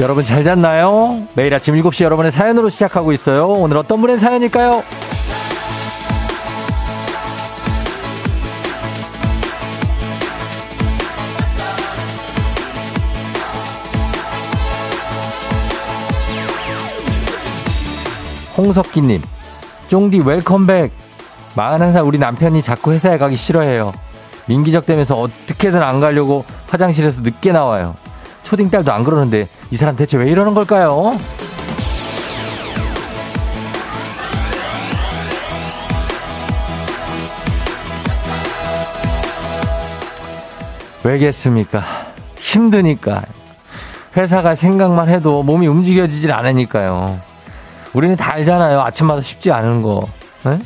여러분 잘 잤나요? 매일 아침 7시 여러분의 사연으로 시작하고 있어요. 오늘 어떤 분의 사연일까요? 홍석기님, 쫑디 웰컴백. 41살 우리 남편이 자꾸 회사에 가기 싫어해요. 민기적 되면서 어떻게든 안 가려고 화장실에서 늦게 나와요. 초딩 딸도 안 그러는데 이 사람 대체 왜 이러는 걸까요? 왜겠습니까? 힘드니까. 회사 갈 생각만 해도 몸이 움직여지질 않으니까요. 우리는 다 알잖아요. 아침마다 쉽지 않은 거. 네?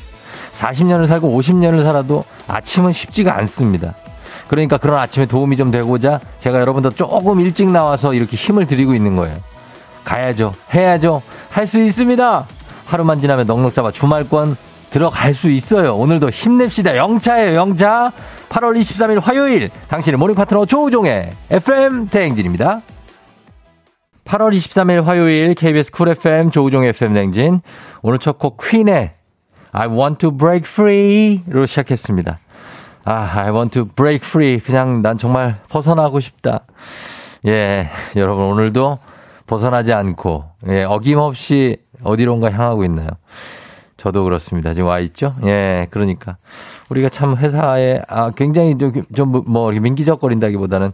40년을 살고 50년을 살아도 아침은 쉽지가 않습니다. 그러니까 그런 아침에 도움이 좀 되고자 제가 여러분도 조금 일찍 나와서 이렇게 힘을 드리고 있는 거예요. 가야죠. 해야죠. 할 수 있습니다. 하루만 지나면 넉넉 잡아 주말권 들어갈 수 있어요. 오늘도 힘냅시다. 영차예요. 영차. 8월 23일 화요일 당신의 모닝 파트너 조우종의 FM 대행진입니다. 8월 23일 화요일 KBS 쿨 FM 조우종의 FM 대행진. 오늘 첫 곡 퀸의 I want to break free로 시작했습니다. I want to break free. 그냥 난 정말 벗어나고 싶다. 예, 여러분 오늘도 벗어나지 않고 예, 어김없이 어디론가 향하고 있나요? 저도 그렇습니다. 지금 와 있죠? 예, 그러니까 우리가 참 회사에 굉장히 좀 민기적거린다기보다는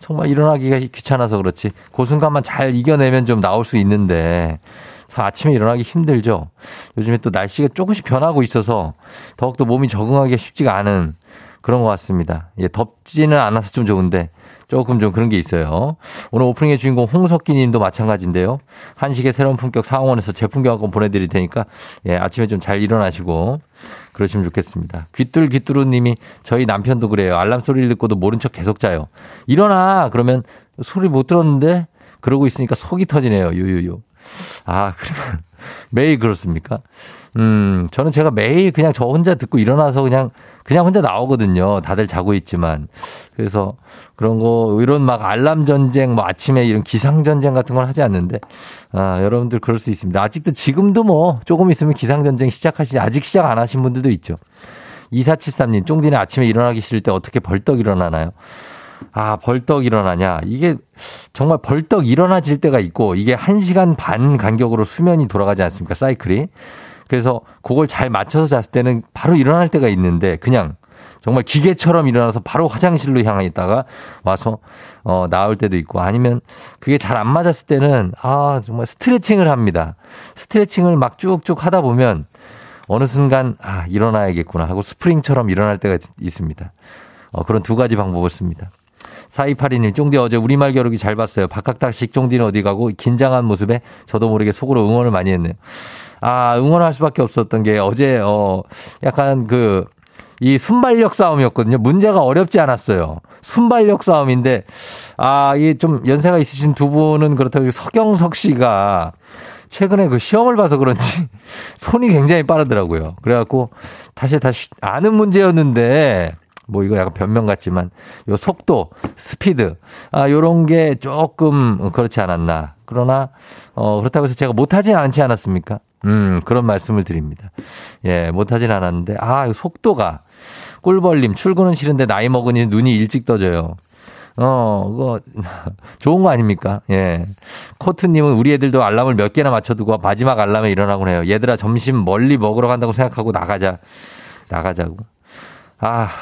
정말 일어나기가 귀찮아서 그렇지 그 순간만 잘 이겨내면 좀 나올 수 있는데 참 아침에 일어나기 힘들죠. 요즘에 또 날씨가 조금씩 변하고 있어서 더욱더 몸이 적응하기가 쉽지가 않은 그런 것 같습니다. 예, 덥지는 않아서 좀 좋은데 조금 좀 그런 게 있어요. 오늘 오프닝의 주인공 홍석기 님도 마찬가지인데요. 한식의 새로운 품격 상황원에서 제품 교환권 보내드릴 테니까 예, 아침에 좀 잘 일어나시고 그러시면 좋겠습니다. 귀뚤귀뚤우 님이 저희 남편도 그래요. 알람 소리를 듣고도 모른 척 계속 자요. 일어나! 그러면 소리 못 들었는데 그러고 있으니까 속이 터지네요. 요요요. 그러면 매일 그렇습니까? 저는 제가 매일 그냥 저 혼자 듣고 일어나서 그냥 혼자 나오거든요. 다들 자고 있지만. 그래서 그런 거, 이런 막 알람 전쟁, 뭐 아침에 이런 기상 전쟁 같은 건 하지 않는데, 여러분들 그럴 수 있습니다. 아직도 지금도 뭐 조금 있으면 기상 전쟁 아직 시작 안 하신 분들도 있죠. 2473님, 쫑디는 아침에 일어나기 싫을 때 어떻게 벌떡 일어나나요? 벌떡 일어나냐. 이게 정말 벌떡 일어나질 때가 있고 이게 1시간 반 간격으로 수면이 돌아가지 않습니까? 사이클이. 그래서 그걸 잘 맞춰서 잤을 때는 바로 일어날 때가 있는데 그냥 정말 기계처럼 일어나서 바로 화장실로 향했다가 와서 나올 때도 있고 아니면 그게 잘 안 맞았을 때는 정말 스트레칭을 합니다. 스트레칭을 막 쭉쭉 하다 보면 어느 순간 일어나야겠구나 하고 스프링처럼 일어날 때가 있습니다. 그런 두 가지 방법을 씁니다. 4281님, 쫑디 어제 우리말 겨루기 잘 봤어요. 박학탁식 쫑디는 어디 가고 긴장한 모습에 저도 모르게 속으로 응원을 많이 했네요. 응원할 수밖에 없었던 게 어제 약간 이 순발력 싸움이었거든요. 문제가 어렵지 않았어요. 순발력 싸움인데 이게 좀 연세가 있으신 두 분은 그렇다고 서경석 씨가 최근에 그 시험을 봐서 그런지 손이 굉장히 빠르더라고요. 그래갖고 다시 아는 문제였는데 뭐 이거 약간 변명 같지만 요 속도, 스피드 요런 게 조금 그렇지 않았나. 그러나 그렇다고 해서 제가 못하진 않지 않았습니까? 그런 말씀을 드립니다. 예, 못하진 않았는데 요 속도가. 꿀벌님, 출근은 싫은데 나이 먹으니 눈이 일찍 떠져요. 그거 좋은 거 아닙니까? 예. 코트님은 우리 애들도 알람을 몇 개나 맞춰두고 마지막 알람에 일어나곤 해요. 얘들아 점심 멀리 먹으러 간다고 생각하고 나가자고.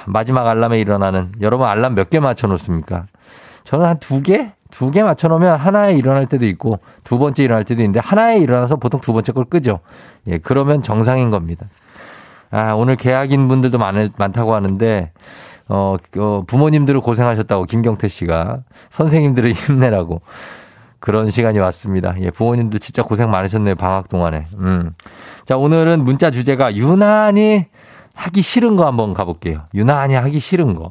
마지막 알람에 일어나는. 여러분 알람 몇 개 맞춰놓습니까? 저는 한 2개? 2개 맞춰놓으면 하나에 일어날 때도 있고 두 번째 일어날 때도 있는데 하나에 일어나서 보통 두 번째 걸 끄죠. 예, 그러면 정상인 겁니다. 오늘 계약인 분들도 많다고 하는데, 부모님들은 고생하셨다고 김경태 씨가 선생님들은 힘내라고 그런 시간이 왔습니다. 예, 부모님들 진짜 고생 많으셨네요. 방학 동안에. 자, 오늘은 문자 주제가 유난히 하기 싫은 거 한번 가볼게요. 유난히 하기 싫은 거.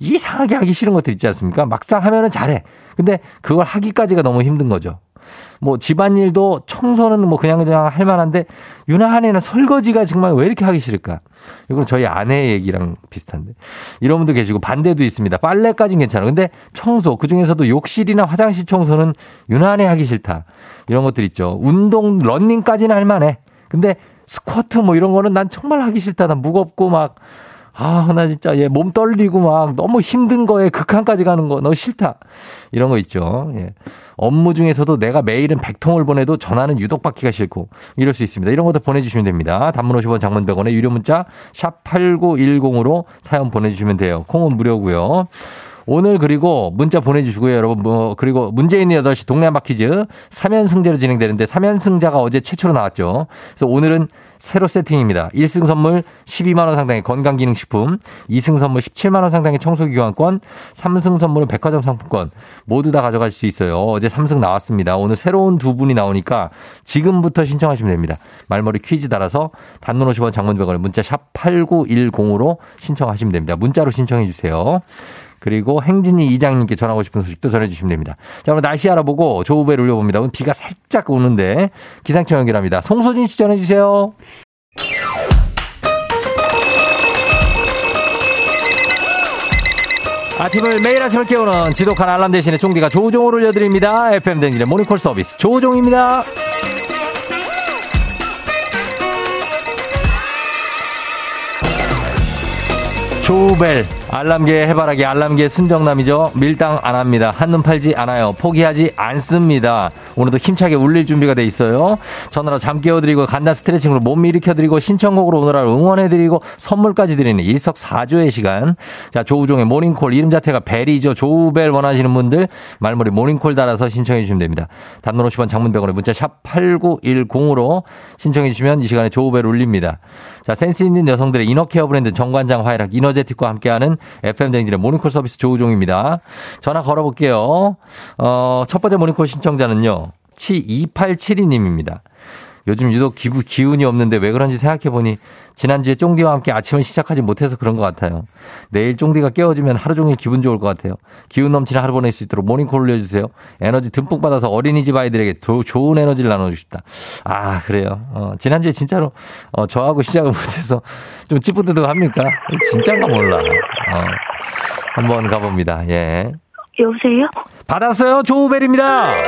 이상하게 하기 싫은 것들 있지 않습니까? 막상 하면은 잘해. 근데 그걸 하기까지가 너무 힘든 거죠. 뭐 집안일도 청소는 뭐 그냥 할 만한데 유난히나 설거지가 정말 왜 이렇게 하기 싫을까? 이건 저희 아내의 얘기랑 비슷한데 이런 분도 계시고 반대도 있습니다. 빨래까지는 괜찮아. 근데 청소 그중에서도 욕실이나 화장실 청소는 유난히 하기 싫다. 이런 것들 있죠. 운동 러닝까지는 할 만해. 근데 스쿼트 뭐 이런 거는 난 정말 하기 싫다. 난 무겁고 막 아, 나 진짜 예, 몸 떨리고 막 너무 힘든 거에 극한까지 가는 거 너무 싫다. 이런 거 있죠. 예. 업무 중에서도 내가 메일은 100통을 보내도 전화는 유독 받기가 싫고 이럴 수 있습니다. 이런 것도 보내주시면 됩니다. 단문 50원 장문 100원에 유료 문자 샵 8910으로 사연 보내주시면 돼요. 콩은 무료고요. 오늘 그리고 문자 보내주시고요. 여러분 뭐 그리고 문재인 8시 동네 한바 퀴즈 3연승제로 진행되는데 3연승자가 어제 최초로 나왔죠. 그래서 오늘은 새로 세팅입니다. 1승 선물 12만 원 상당의 건강기능식품, 2승 선물 17만 원 상당의 청소기 교환권, 3승 선물은 백화점 상품권 모두 다 가져갈 수 있어요. 어제 3승 나왔습니다. 오늘 새로운 두 분이 나오니까 지금부터 신청하시면 됩니다. 말머리 퀴즈 달아서 단문 50원 장문병원에 문자 샵 8910으로 신청하시면 됩니다. 문자로 신청해 주세요. 그리고 행진이 이장님께 전하고 싶은 소식도 전해주시면 됩니다. 자, 오늘 날씨 알아보고 조우배를 올려봅니다. 오늘 비가 살짝 오는데 기상청 연결합니다. 송소진 씨 전해주세요. 아침을 매일 아침을 깨우는 지독한 알람 대신에 쫑디가 조우종을 올려드립니다. FM 댕진의 모닝콜 서비스 조우종입니다. 조우벨, 알람계의 해바라기, 알람계의 순정남이죠. 밀당 안 합니다. 한눈 팔지 않아요. 포기하지 않습니다. 오늘도 힘차게 울릴 준비가 돼 있어요. 전화로 잠 깨워드리고 간단 스트레칭으로 몸 일으켜드리고 신청곡으로 오늘 하루 응원해드리고 선물까지 드리는 일석사조의 시간. 자, 조우종의 모닝콜 이름 자체가 벨이죠. 조우벨 원하시는 분들 말머리 모닝콜 달아서 신청해 주시면 됩니다. 단문 50원 장문병원에 문자 샵 8910으로 신청해 주시면 이 시간에 조우벨 울립니다. 자, 센스 있는 여성들의 이너케어 브랜드 정관장 화해락 이너제틱과 함께하는 FM 대행진의 모닝콜 서비스 조우종입니다. 전화 걸어볼게요. 첫 번째 모닝콜 신청자는요. 2872님입니다. 요즘 유독 기운이 없는데 왜 그런지 생각해보니 지난주에 쫑디와 함께 아침을 시작하지 못해서 그런 것 같아요. 내일 쫑디가 깨워주면 하루 종일 기분 좋을 것 같아요. 기운 넘치는 하루 보낼 수 있도록 모닝콜 올려주세요. 에너지 듬뿍 받아서 어린이집 아이들에게 좋은 에너지를 나눠주고 싶다. 아, 그래요. 지난주에 진짜로 저하고 시작을 못해서 좀 찌뿌드득합니까? 진짜인가 몰라. 한번 가봅니다. 예. 여보세요? 받았어요. 조우벨입니다. 조우벨!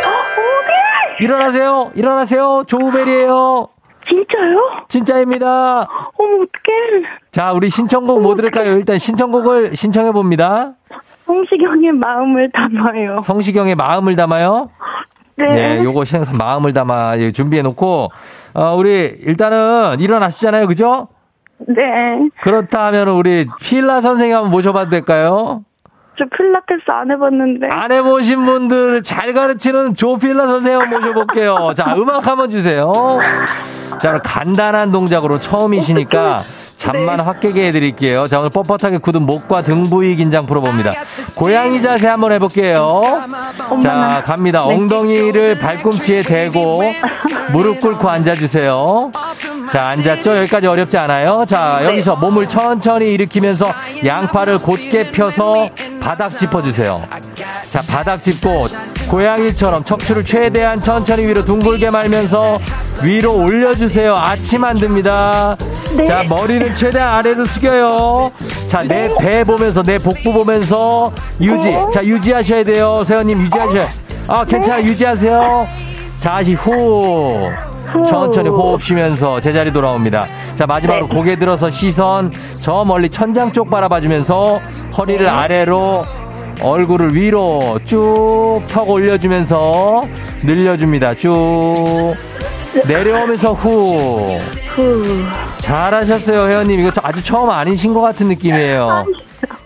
일어나세요. 일어나세요. 조우벨이에요. 진짜요? 진짜입니다. 어머, 어떡해. 자, 우리 신청곡 뭐 들을까요? 일단 신청곡을 신청해봅니다. 성시경의 마음을 담아요. 성시경의 마음을 담아요? 네. 네, 요거 마음을 담아 준비해놓고, 우리 일단은 일어나시잖아요. 그죠? 네. 그렇다 하면 우리 필라 선생님 한번 모셔봐도 될까요? 저 필라테스 안 해봤는데. 안 해보신 분들 잘 가르치는 조필라 선생님 모셔볼게요. 자, 음악 한번 주세요. 자, 오늘 간단한 동작으로 처음이시니까 잠만 네. 확 깨게 해드릴게요. 자, 오늘 뻣뻣하게 굳은 목과 등 부위 긴장 풀어봅니다. 고양이 자세 한번 해볼게요. 자, 갑니다. 엉덩이를 발꿈치에 대고 무릎 꿇고 앉아주세요. 자, 앉았죠? 여기까지 어렵지 않아요? 자, 여기서 몸을 천천히 일으키면서 양팔을 곧게 펴서 바닥 짚어주세요. 자, 바닥 짚고 고양이처럼 척추를 최대한 천천히 위로 둥글게 말면서 위로 올려주세요. 아침 안 듭니다. 네. 자, 머리를 최대한 아래로 숙여요. 자, 내 배 보면서 내 복부 보면서 유지. 자, 유지하셔야 돼요. 세연님 유지하셔야. 아, 괜찮아. 유지하세요. 자, 다시 후. 천천히 호흡 쉬면서 제자리 돌아옵니다. 자, 마지막으로 네. 고개 들어서 시선 저 멀리 천장 쪽 바라봐주면서 허리를 아래로 얼굴을 위로 쭉 턱 올려주면서 늘려줍니다. 쭉 내려오면서 후. 잘하셨어요, 회원님. 이거 아주 처음 아니신 것 같은 느낌이에요.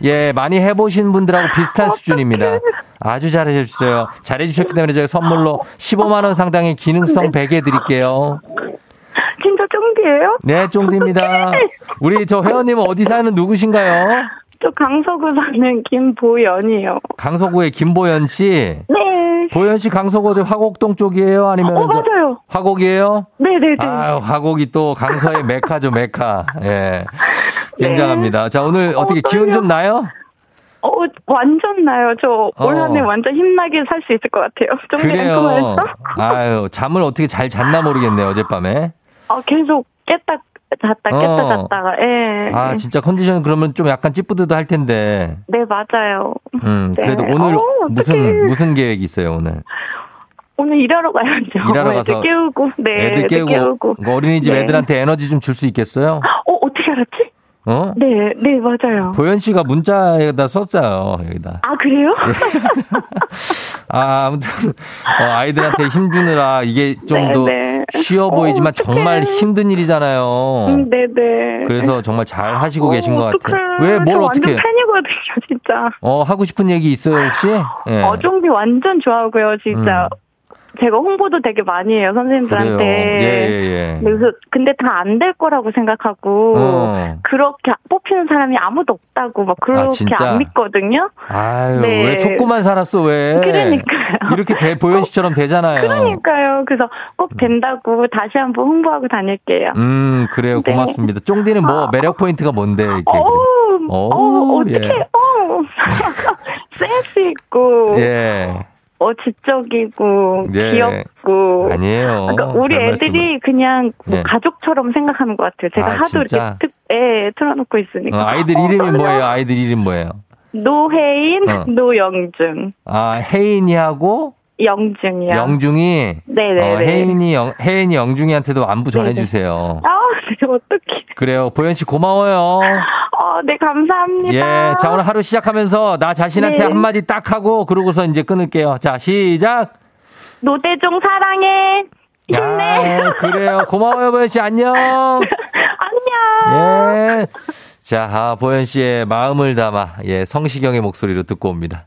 예, 많이 해보신 분들하고 비슷한 수준입니다. 아주 잘해주셨어요. 잘해주셨기 때문에 제가 선물로 15만 원 상당의 기능성 베개 드릴게요. 진짜 쫑디예요? 네, 쫑디입니다. 우리 저 회원님은 어디 사는 누구신가요? 저 강서구 사는 김보연이요. 강서구의 김보연 씨? 네. 보연 씨 강서구 화곡동 쪽이에요? 아니면 맞아요. 화곡이에요? 네네네. 아, 화곡이 또 강서의 메카죠, 메카. 예. 굉장합니다. 네. 자, 오늘 어떻게 떨려. 기운 좀 나요? 완전 나요. 저 올 한 해 완전 힘나게 살 수 있을 것 같아요. 좀 그래요. 아유, 잠을 어떻게 잘 잤나 모르겠네요, 어젯밤에. 계속 깼다 잤다가, 예. 아, 진짜 컨디션 그러면 좀 약간 찌뿌드도 할 텐데. 네, 맞아요. 네. 그래도 오늘 무슨 계획이 있어요, 오늘? 오늘 일하러 가야죠. 일하러 가서 애들 깨우고, 네. 애들 깨우고. 어린이집 네. 애들한테 에너지 좀 줄 수 있겠어요? 어떻게 알았지? 네, 네, 맞아요. 도현 씨가 문자에다 썼어요, 여기다. 아, 그래요? 아, 아무튼, 아이들한테 힘주느라 이게 좀 더 네, 네. 쉬워 보이지만 정말 힘든 일이잖아요. 네네. 네. 그래서 정말 잘 하시고 계신 것 같아요. 왜, 뭘 어떻게. 완전 팬이거든요, 진짜. 하고 싶은 얘기 있어요, 혹시? 네. 종비 완전 좋아하고요, 진짜. 제가 홍보도 되게 많이 해요, 선생님들한테. 예. 그래서, 근데 다 안 될 거라고 생각하고, 그렇게 뽑히는 사람이 아무도 없다고, 막, 그렇게 안 믿거든요. 아유, 네. 왜 속고만 살았어, 왜? 그러니까요. 이렇게 보현 씨처럼 되잖아요. 그러니까요. 그래서 꼭 된다고 다시 한번 홍보하고 다닐게요. 그래요. 네. 고맙습니다. 쫑디는 뭐, 매력 포인트가 뭔데, 이렇게. 어떡해. 센스 있고. 예. 지적이고 예. 귀엽고 아니에요. 그러니까 우리 애들이 말씀을. 그냥 뭐 예. 가족처럼 생각하는 것 같아요. 제가 하도 이렇게 틀어놓고 있으니까. 아이들 이름이 뭐예요? 아이들 이름 뭐예요? 노혜인, 노영준. 아 혜인이하고 영준이요. 영준이. 네네. 혜인이 영준이한테도 안부 전해주세요. 아 네, 어떡해. 그래요. 보현 씨 고마워요. 네, 감사합니다. 예, 자, 오늘 하루 시작하면서 나 자신한테 네. 한마디 딱 하고 그러고서 이제 끊을게요. 자, 시작. 노대종 사랑해. 힘내. 야, 그래요. 고마워요, 보현 씨. 안녕. 안녕. 예. 자, 보현 씨의 마음을 담아 예, 성시경의 목소리로 듣고 옵니다.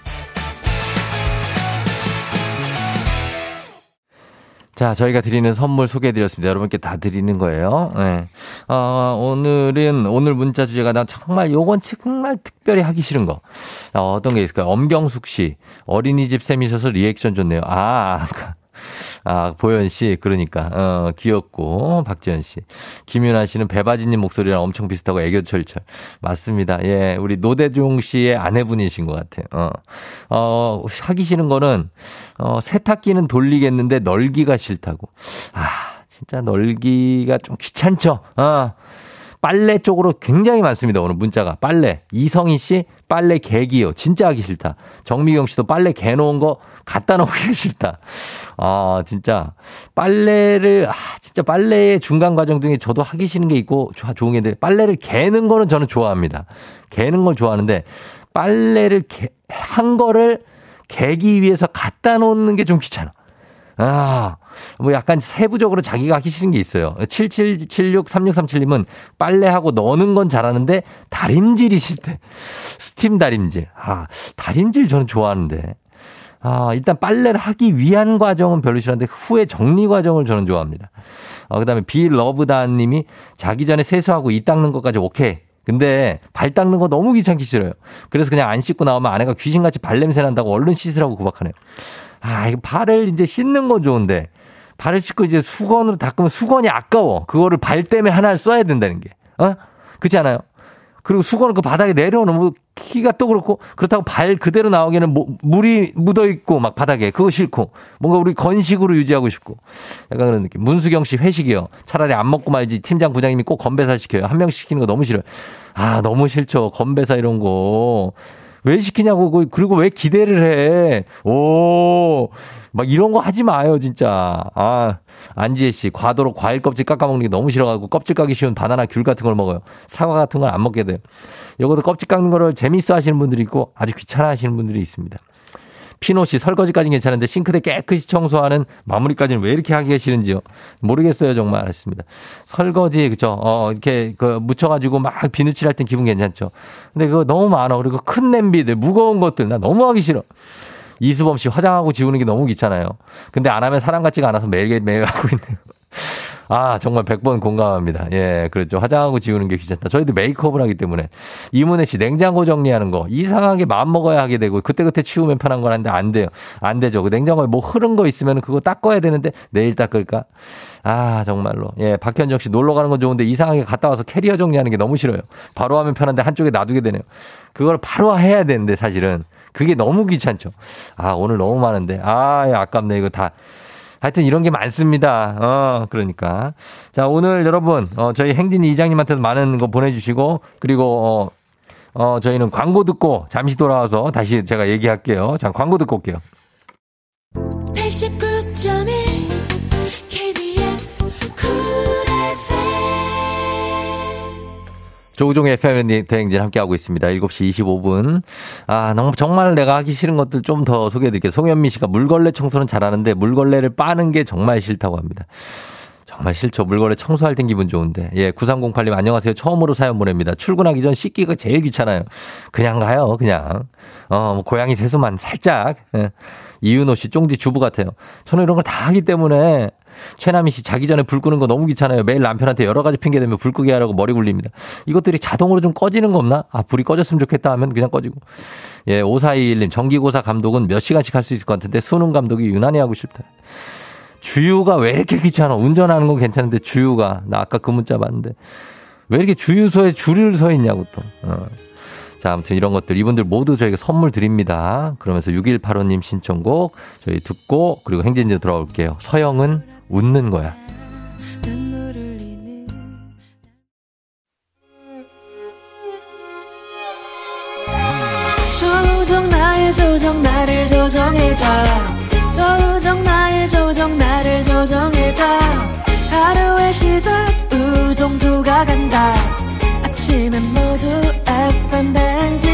자, 저희가 드리는 선물 소개해드렸습니다. 여러분께 다 드리는 거예요. 네. 오늘 문자 주제가 나 정말 요건 정말 특별히 하기 싫은 거. 어떤 게 있을까요? 엄경숙 씨. 어린이집 쌤이셔서 리액션 좋네요. 보현 씨. 그러니까. 귀엽고. 박지현 씨. 김윤아 씨는 배바지님 목소리랑 엄청 비슷하고 애교철철. 맞습니다. 예. 우리 노대종 씨의 아내분이신 것 같아요. 하기 싫은 거는, 세탁기는 돌리겠는데 널기가 싫다고. 진짜 널기가 좀 귀찮죠? 빨래 쪽으로 굉장히 많습니다. 오늘 문자가. 빨래. 이성희 씨, 빨래 개기요. 진짜 하기 싫다. 정미경 씨도 빨래 개 놓은 거 갖다 놓기 싫다. 진짜. 진짜 빨래의 중간 과정 중에 저도 하기 싫은 게 있고 좋은 게 있는데, 빨래를 개는 거는 저는 좋아합니다. 개는 걸 좋아하는데, 빨래를 한 거를 개기 위해서 갖다 놓는 게 좀 귀찮아. 아, 뭐 약간 세부적으로 자기가 하기 싫은 게 있어요. 77763637님은 빨래하고 넣는 건 잘하는데 다림질이 싫대. 스팀 다림질. 아, 다림질 저는 좋아하는데. 아, 일단 빨래를 하기 위한 과정은 별로 싫어하는데 후에 정리 과정을 저는 좋아합니다. 그 다음에 비러브다님이 자기 전에 세수하고 이 닦는 것까지 오케이. 근데 발 닦는 거 너무 귀찮기 싫어요. 그래서 그냥 안 씻고 나오면 아내가 귀신같이 발냄새 난다고 얼른 씻으라고 구박하네요. 아, 이거 발을 이제 씻는 건 좋은데 발을 씻고 이제 수건으로 닦으면 수건이 아까워. 그거를 발 때문에 하나를 써야 된다는 게. 어? 그렇지 않아요? 그리고 수건을 그 바닥에 내려놓으면 키가 또 그렇고 그렇다고 발 그대로 나오기에는 물이 묻어있고 막 바닥에 그거 싫고 뭔가 우리 건식으로 유지하고 싶고 약간 그런 느낌. 문수경 씨 회식이요. 차라리 안 먹고 말지 팀장 부장님이 꼭 건배사 시켜요. 한 명씩 시키는 거 너무 싫어요. 아, 너무 싫죠. 건배사 이런 거. 왜 시키냐고. 그리고 왜 기대를 해. 오, 막 이런 거 하지 마요 진짜. 아, 안지혜 씨 과도로 과일 껍질 깎아먹는 게 너무 싫어가지고 껍질 까기 쉬운 바나나 귤 같은 걸 먹어요. 사과 같은 걸 안 먹게 돼요. 이것도 껍질 깎는 거를 재밌어 하시는 분들이 있고 아주 귀찮아 하시는 분들이 있습니다. 피노 씨 설거지까지는 괜찮은데 싱크대 깨끗이 청소하는 마무리까지는 왜 이렇게 하기가 싫은지요. 모르겠어요 정말. 알았습니다. 설거지 그죠? 이렇게 그 묻혀가지고 막 비누칠 할 땐 기분 괜찮죠. 근데 그거 너무 많아. 그리고 큰 냄비들 무거운 것들 나 너무 하기 싫어. 이수범 씨 화장하고 지우는 게 너무 귀찮아요. 근데 안 하면 사람 같지가 않아서 매일매일 하고 있네요. 아, 정말 100번 공감합니다. 예, 그렇죠. 화장하고 지우는 게 귀찮다. 저희도 메이크업을 하기 때문에. 이문혜 씨, 냉장고 정리하는 거. 이상하게 마음 먹어야 하게 되고, 그때그때 치우면 편한 건 한데 안 돼요. 안 되죠. 그 냉장고에 뭐 흐른 거 있으면 그거 닦아야 되는데, 내일 닦을까? 아, 정말로. 예, 박현정 씨, 놀러 가는 건 좋은데, 이상하게 갔다 와서 캐리어 정리하는 게 너무 싫어요. 바로 하면 편한데, 한쪽에 놔두게 되네요. 그걸 바로 해야 되는데, 사실은. 그게 너무 귀찮죠. 아, 오늘 너무 많은데. 아, 아깝네. 이거 다. 하여튼 이런 게 많습니다. 그러니까. 자, 오늘 여러분, 저희 행진이 이장님한테도 많은 거 보내주시고, 그리고, 저희는 광고 듣고 잠시 돌아와서 다시 제가 얘기할게요. 자, 광고 듣고 올게요. 89.1 KBS 쿨 FM 조우종 FM 대행진 함께하고 있습니다. 7시 25분. 아, 너무 정말 내가 하기 싫은 것들 좀 더 소개해드릴게요. 송현미 씨가 물걸레 청소는 잘하는데 물걸레를 빠는 게 정말 싫다고 합니다. 정말 싫죠. 물걸레 청소할 땐 기분 좋은데. 예, 9308님 안녕하세요. 처음으로 사연 보냅니다. 출근하기 전 씻기가 제일 귀찮아요. 그냥 가요. 그냥. 뭐 고양이 세수만 살짝. 예. 이윤호 씨 쫑지 주부 같아요. 저는 이런 걸 다 하기 때문에. 최남희 씨 자기 전에 불 끄는 거 너무 귀찮아요. 매일 남편한테 여러 가지 핑계 대면 불 끄게 하라고 머리 굴립니다. 이것들이 자동으로 좀 꺼지는 거 없나? 아, 불이 꺼졌으면 좋겠다 하면 그냥 꺼지고. 예, 5421님 정기고사 감독은 몇 시간씩 할 수 있을 것 같은데 수능 감독이 유난히 하고 싶다. 주유가 왜 이렇게 귀찮아? 운전하는 건 괜찮은데 주유가. 나 아까 그 문자 봤는데 왜 이렇게 주유소에 줄을 서 있냐고 또. 자, 아무튼 이런 것들 이분들 모두 저희가 선물 드립니다. 그러면서 6185님 신청곡 저희 듣고 그리고 행진지로 돌아올게요. 서영은 웃는 거야. 조우종 나의 조정 나를 조정해줘. 조우종 나의 조정 나를 조정해줘. 하루의 시절 우종조가 간다. 아침엔 모두 FM 댕진.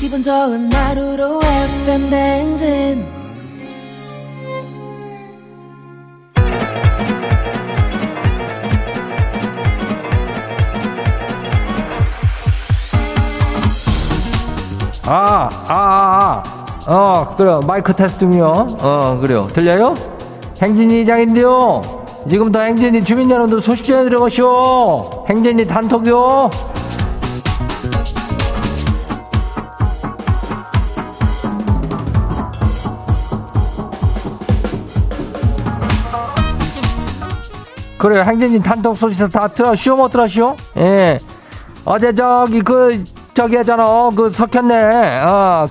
기분 좋은 하루로 FM 댕진. 그래요. 마이크 테스트 중이요. 그래요. 들려요? 행진이 이장인데요. 지금부터 행진이 주민 여러분들 소식 전해드려보시오. 행진이 단톡요. 그래요. 행진이 단톡 소식 다 들었시오, 못 들었시오? 예. 어제 저기 하잖아. 그 석현네.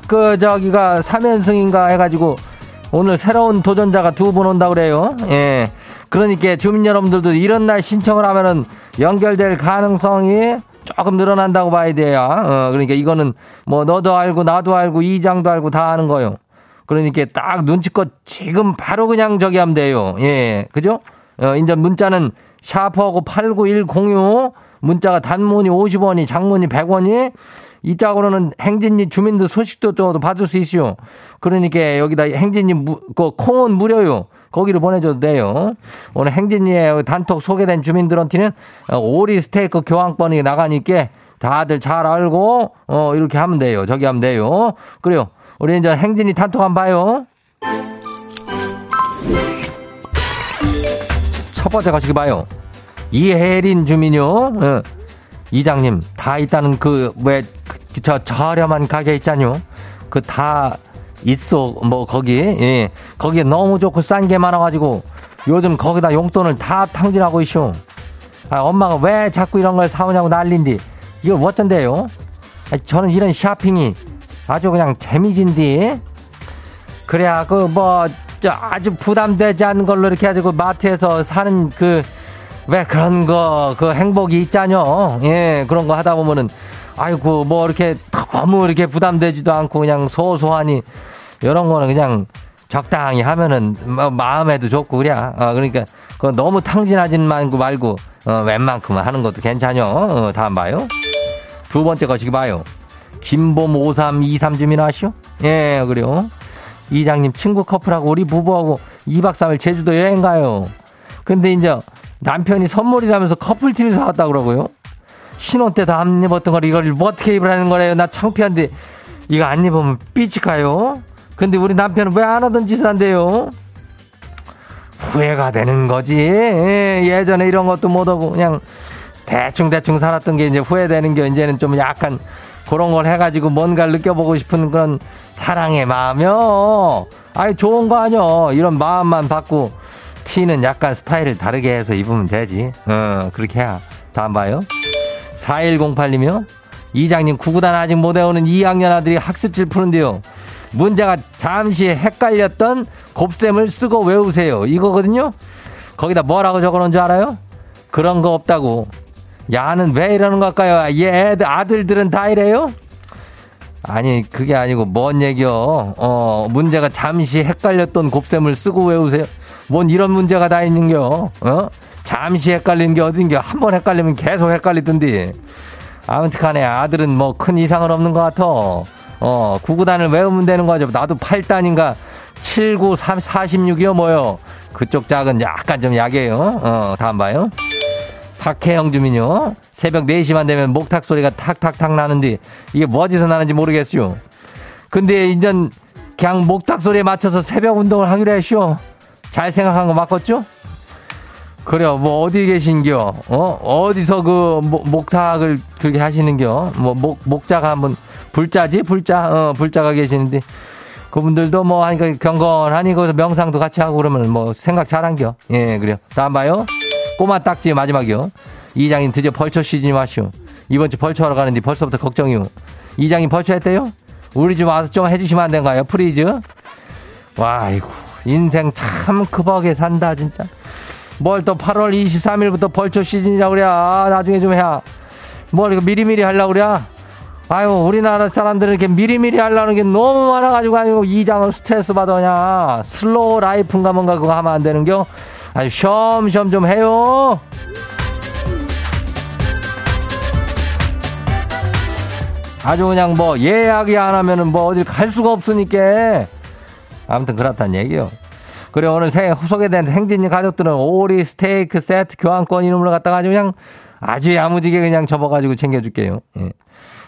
그 저기가 3연승인가 해가지고 오늘 새로운 도전자가 두 분 온다 그래요. 예. 그러니까 주민 여러분들도 이런 날 신청을 하면은 연결될 가능성이 조금 늘어난다고 봐야 돼요. 그러니까 이거는 뭐 너도 알고 나도 알고 이장도 알고 다 아는 거요. 그러니까 딱 눈치껏 지금 바로 그냥 저기 하면 돼요. 예. 그죠? 이제 문자는 샤프하고 89106 문자가 단문이 50원이 장문이 100원이 이 짝으로는 행진리 주민들 소식도 좀 봐줄 수 있슈. 그러니까 여기다 행진리 콩은 무료요. 거기로 보내줘도 돼요. 오늘 행진리에 단톡 소개된 주민들한테는 오리 스테이크 교환권이 나가니까 다들 잘 알고 이렇게 하면 돼요. 저기 하면 돼요. 그래요. 우리 이제 행진리 단톡 한번 봐요. 첫 번째 가시기 봐요. 이혜린 주민요. 어. 이장님, 다 있다는 그 왜 저 저렴한 가게 있잖요. 그 다 있어 뭐 거기 예. 거기에 너무 좋고 싼 게 많아가지고 요즘 거기다 용돈을 다 탕진하고 있쇼. 아, 엄마가 왜 자꾸 이런 걸 사오냐고 난린디. 이거 어쩐데요? 아, 저는 이런 쇼핑이 아주 그냥 재미진디. 그래야 그 뭐 아주 부담되지 않은 걸로 이렇게 해가지고 마트에서 사는 그 왜 그런 거 그 행복이 있잖여. 예, 그런 거 하다 보면은 아이고 뭐 이렇게 너무 이렇게 부담되지도 않고 그냥 소소하니 이런 거는 그냥 적당히 하면은 마음에도 좋고 그래. 어, 그러니까 그 너무 탕진하진 말고 웬만큼만 하는 것도 괜찮여. 다음 봐요. 두 번째 거시기 봐요. 김봄 5323 주민 아시오? 예, 그래요. 이장님 친구 커플하고 우리 부부하고 2박 3일 제주도 여행 가요. 근데 이제 남편이 선물이라면서 커플티를 사왔다 그러고요. 신혼 때 다 안 입었던 걸 이걸 어떻게 입으라는 거래요. 나 창피한데 이거 안 입으면 삐치가요. 근데 우리 남편은 왜 안 하던 짓을 한대요. 후회가 되는 거지. 예전에 이런 것도 못하고 그냥 대충 살았던 게 이제 후회되는 게 이제는 좀 약간 그런 걸 해가지고 뭔가를 느껴보고 싶은 그런 사랑의 마음이요. 아니 좋은 거 아니요. 이런 마음만 받고 티는 약간 스타일을 다르게 해서 입으면 되지. 그렇게 해야. 다음 봐요. 4108님이요. 이장님 구구단 아직 못 외우는 2학년 아들이 학습지를 푸는데요. 문제가 잠시 헷갈렸던 곱셈을 쓰고 외우세요. 이거거든요. 거기다 뭐라고 적어놓은 줄 알아요? 그런 거 없다고. 야는 왜 이러는 걸까요? 얘 아들들은 다 이래요? 아니 그게 아니고 뭔 얘기요. 문제가 잠시 헷갈렸던 곱셈을 쓰고 외우세요. 뭔 이런 문제가 다 있는겨. 어? 잠시 헷갈리는 게 어딘겨. 한번 헷갈리면 계속 헷갈리던데. 아무튼간에 아들은 뭐 큰 이상은 없는 것 같아. 9구단을 외우면 되는 거죠. 나도 8단인가 7, 9, 46이요 뭐요. 그쪽 짝은 약간 좀 약해요. 다음 봐요. 박혜영 주민요. 새벽 4시만 되면 목탁 소리가 탁탁탁 나는데 이게 뭐 어디서 나는지 모르겠슈. 근데 인전 그냥 목탁 소리에 맞춰서 새벽 운동을 하기로 했슈. 잘 생각한 거 맞겠죠? 그래요. 뭐 어디 계신겨? 어디서 그 목탁을 그렇게 하시는겨? 뭐 목자가 한번 불자지? 불자가 계시는데 그분들도 뭐 하니까 경건하니 거기서 명상도 같이 하고 그러면 뭐 생각 잘한겨. 예, 그래요. 다음 봐요. 꼬마 딱지 마지막이요. 이장님 드디어 벌초 시즌이 왔슈. 이번 주 벌초하러 가는데 벌써부터 걱정이요. 이장님 벌초했대요? 우리 집 와서 좀 해주시면 안 된가요? 프리즈? 와, 아이고. 인생 참 급하게 산다 진짜. 뭘 또 8월 23일부터 벌초 시즌이라고 그래. 나중에 좀 해야. 뭘 이거 미리미리 하려고 그래. 아유 우리나라 사람들은 이렇게 미리미리 하려는 게 너무 많아가지고 아니고 이장을 스트레스 받으냐. 슬로우 라이프인가 뭔가 그거 하면 안 되는겨. 아주 쉬엄쉬엄 좀 해요. 아주 그냥 뭐 예약이 안 하면은 뭐 어딜 갈 수가 없으니까. 아무튼 그렇단 얘기요. 그래 오늘 소개된 행진이 가족들은 오리 스테이크 세트 교환권 이름으로 갖다가 그냥 아주 야무지게 그냥 접어가지고 챙겨줄게요. 예.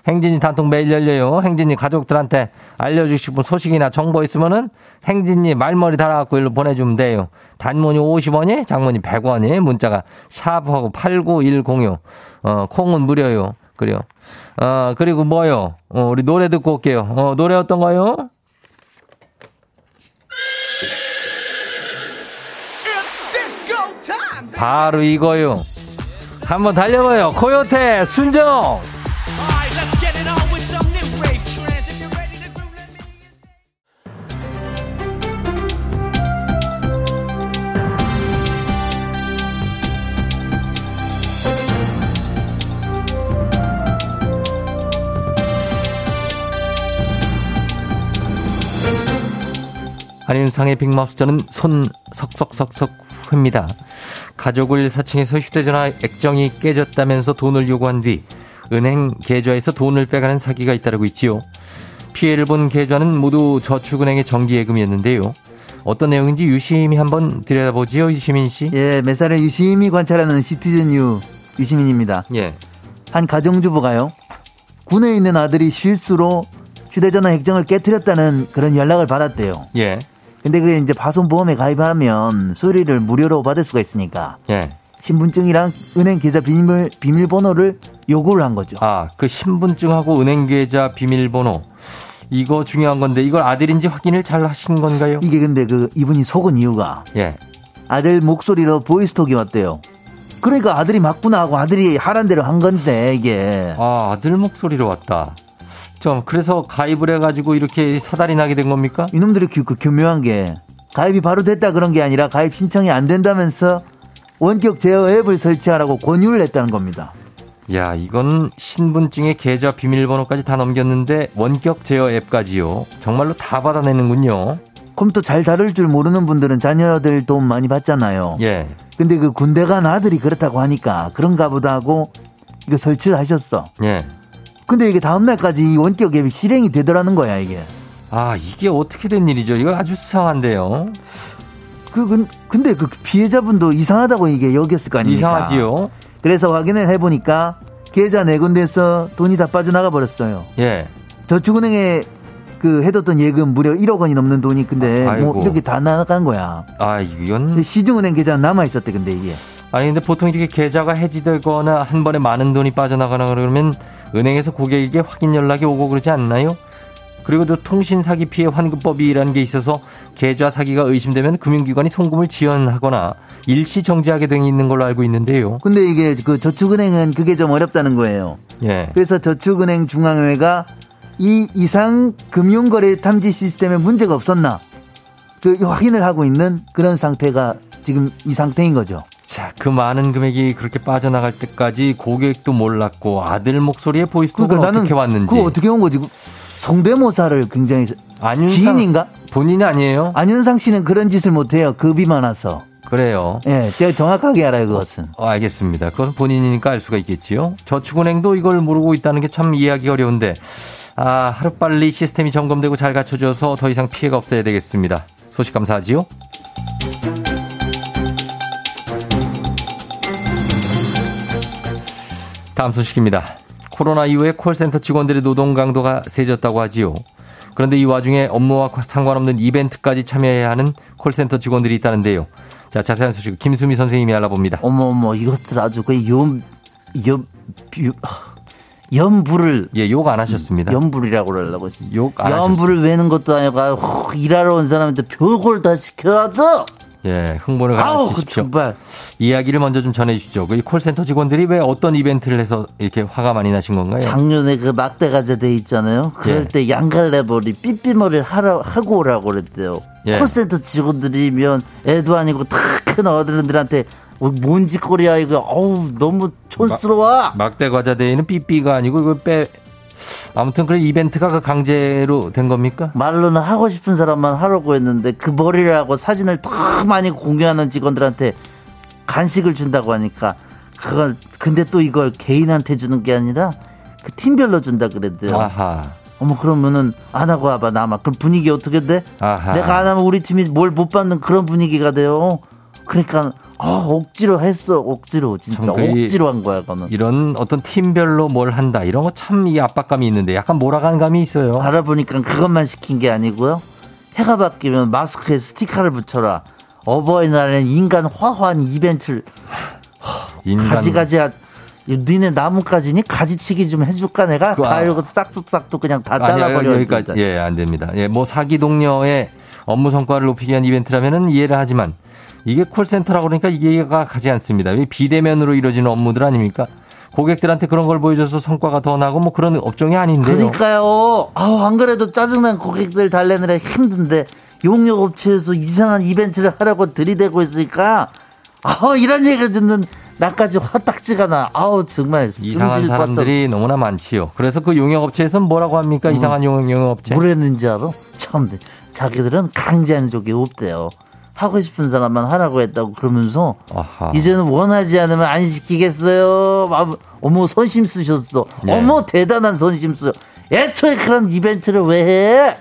행진이 단톡 매일 열려요. 행진이 가족들한테 알려주고 싶은 소식이나 정보 있으면은 행진이 말머리 달아갖고 일로 보내주면 돼요. 단문이 50원이, 장문이 100원이, 문자가 샵하고 89106. 콩은 무료요. 그래요. 그리고 뭐요? 우리 노래 듣고 올게요. 노래 어떤 거요? 바로 이거요. 한번 달려봐요. 코요태 순정. 한윤상의 빅마우스. 저는 손석석석석입니다. 가족을 사칭해서 휴대전화 액정이 깨졌다면서 돈을 요구한 뒤 은행 계좌에서 돈을 빼가는 사기가 잇따르고 있지요. 피해를 본 계좌는 모두 저축은행의 정기예금이었는데요. 어떤 내용인지 유심히 한번 들여다보지요, 유시민 씨. 예, 매사를 유심히 관찰하는 시티즌 유 유시민입니다. 예. 한 가정주부가요, 군에 있는 아들이 실수로 휴대전화 액정을 깨트렸다는 그런 연락을 받았대요. 예. 근데 그게 이제 파손보험에 가입하면 수리를 무료로 받을 수가 있으니까. 예. 신분증이랑 은행 계좌 비밀번호를 요구를 한 거죠. 아, 그 신분증하고 은행 계좌 비밀번호. 이거 중요한 건데 이걸 아들인지 확인을 잘 하신 건가요? 이게 근데 그 이분이 속은 이유가, 예, 아들 목소리로 보이스톡이 왔대요. 그러니까 아들이 맞구나 하고 아들이 하란 대로 한 건데 이게. 아, 아들 목소리로 왔다. 좀 그래서 가입을 해가지고 이렇게 사달이 나게 된 겁니까? 이놈들이 그 교묘한 게 가입이 바로 됐다 그런 게 아니라 가입 신청이 안 된다면서 원격 제어 앱을 설치하라고 권유를 했다는 겁니다. 야, 이건 신분증에 계좌 비밀번호까지 다 넘겼는데 원격 제어 앱까지요. 정말로 다 받아내는군요. 컴퓨터 잘 다룰 줄 모르는 분들은 자녀들 도움 많이 받잖아요. 예. 근데 그 군대 간 아들이 그렇다고 하니까 그런가 보다 하고 이거 설치를 하셨어. 예. 근데 이게 다음날까지 원격 앱이 실행이 되더라는 거야, 이게. 아, 이게 어떻게 된 일이죠? 이거 아주 수상한데요. 근데 그 피해자분도 이상하다고 이게 여겼을 거 아닙니까? 이상하지요. 그래서 확인을 해보니까 계좌 네 군데에서 돈이 다 빠져나가 버렸어요. 예. 저축은행에 그 해뒀던 예금 무려 1억 원이 넘는 돈이 근데 뭐 이렇게 다 나간 거야. 아, 이건 시중은행 계좌 남아 있었대 근데 이게. 아니 근데 보통 이렇게 계좌가 해지되거나 한 번에 많은 돈이 빠져나가나 그러면 은행에서 고객에게 확인 연락이 오고 그러지 않나요? 그리고 또 통신사기 피해 환급법이라는 게 있어서 계좌 사기가 의심되면 금융기관이 송금을 지연하거나 일시 정지하게 된 있는 걸로 알고 있는데요. 근데 이게 그 저축은행은 그게 좀 어렵다는 거예요. 예. 그래서 저축은행 중앙회가 이 이상 금융거래 탐지 시스템에 문제가 없었나 그 확인을 하고 있는 그런 상태가 지금 이 상태인 거죠. 자, 그 많은 금액이 그렇게 빠져나갈 때까지 고객도 몰랐고 아들 목소리에 보이스톡은 그러니까 어떻게 왔는지. 그거 어떻게 온 거지? 성대모사를 굉장히. 안윤상, 지인인가? 본인이 아니에요? 안윤상 씨는 그런 짓을 못해요. 급이 많아서. 그래요? 예, 제가 정확하게 알아요, 그것은. 알겠습니다. 그건 본인이니까 알 수가 있겠지요. 저축은행도 이걸 모르고 있다는 게 참 이해하기 어려운데, 아, 하루빨리 시스템이 점검되고 잘 갖춰져서 더 이상 피해가 없어야 되겠습니다. 소식 감사하지요. 다음 소식입니다. 코로나 이후에 콜센터 직원들의 노동 강도가 세졌다고 하지요. 그런데 이 와중에 업무와 상관없는 이벤트까지 참여해야 하는 콜센터 직원들이 있다는데요. 자, 자세한 소식 김수미 선생님이 알아봅니다. 어머머, 이것들 아주 그 연불을. 예, 욕 안 하셨습니다. 연불이라고 하려고 했어요. 욕 안 하셨습니다. 연불을 외는 것도 아니고 일하러 온 사람한테 별걸 다 시켜놔서. 예, 흥분을 가라앉히십시오. 그 이야기를 먼저 좀 전해주시죠. 그 콜센터 직원들이 왜 어떤 이벤트를 해서 이렇게 화가 많이 나신 건가요? 작년에 그 막대가제대 있잖아요. 그럴, 예, 때 양갈래머리, 삐삐머리를 하고 오라고 그랬대요. 예. 콜센터 직원들이면 애도 아니고 다 큰 어른들한테 뭔 짓거리야 이거. 어우, 너무 촌스러워. 막대과자대회는 삐삐가 아니고 이거 빼. 아무튼 그래, 이벤트가 강제로 된 겁니까? 말로는 하고 싶은 사람만 하라고 했는데 그 머리를 하고 사진을 더 많이 공유하는 직원들한테 간식을 준다고 하니까 그걸 근데 또 이걸 개인한테 주는 게 아니라 그 팀별로 준다 그랬대요. 아하. 어머, 그러면은 안 하고 와봐 남아. 그럼 분위기 어떻게 돼? 아하. 내가 안 하면 우리 팀이 뭘 못 받는 그런 분위기가 돼요. 그러니까. 억지로 했어. 억지로. 진짜 억지로 한 거야, 그거는. 이런 어떤 팀별로 뭘 한다. 이런 거 참 이 압박감이 있는데 약간 몰아간 감이 있어요. 알아보니까 그것만 시킨 게 아니고요. 해가 바뀌면 마스크에 스티커를 붙여라. 어버이날에는 인간 화환 이벤트를. 가지가지야. 니네 나뭇가지니 가지치기 좀 해줄까 내가? 다 이러고 싹둑싹둑 그냥 다 잘라버려. 여기까지. 예, 안 됩니다. 예, 뭐 사기 동료의 업무 성과를 높이기 위한 이벤트라면 이해를 하지만 이게 콜센터라고 그러니까 이해가 가지 않습니다. 비대면으로 이루어지는 업무들 아닙니까? 고객들한테 그런 걸 보여줘서 성과가 더 나고 뭐 그런 업종이 아닌데요. 그러니까요. 안 그래도 짜증난 고객들 달래느라 힘든데 용역업체에서 이상한 이벤트를 하라고 들이대고 있으니까 이런 얘기 듣는 나까지 화딱지가 나. 정말 이상한 사람들이 너무나 많지요. 그래서 그 용역업체에서는 뭐라고 합니까? 이상한 용역업체. 뭐랬는지 알아? 참, 자기들은 강제한 적이 없대요. 하고 싶은 사람만 하라고 했다고 그러면서 아하. 이제는 원하지 않으면 안 시키겠어요. 어머 선심 쓰셨어. 네. 어머 대단한 선심 쓰셨어. 애초에 그런 이벤트를 왜 해?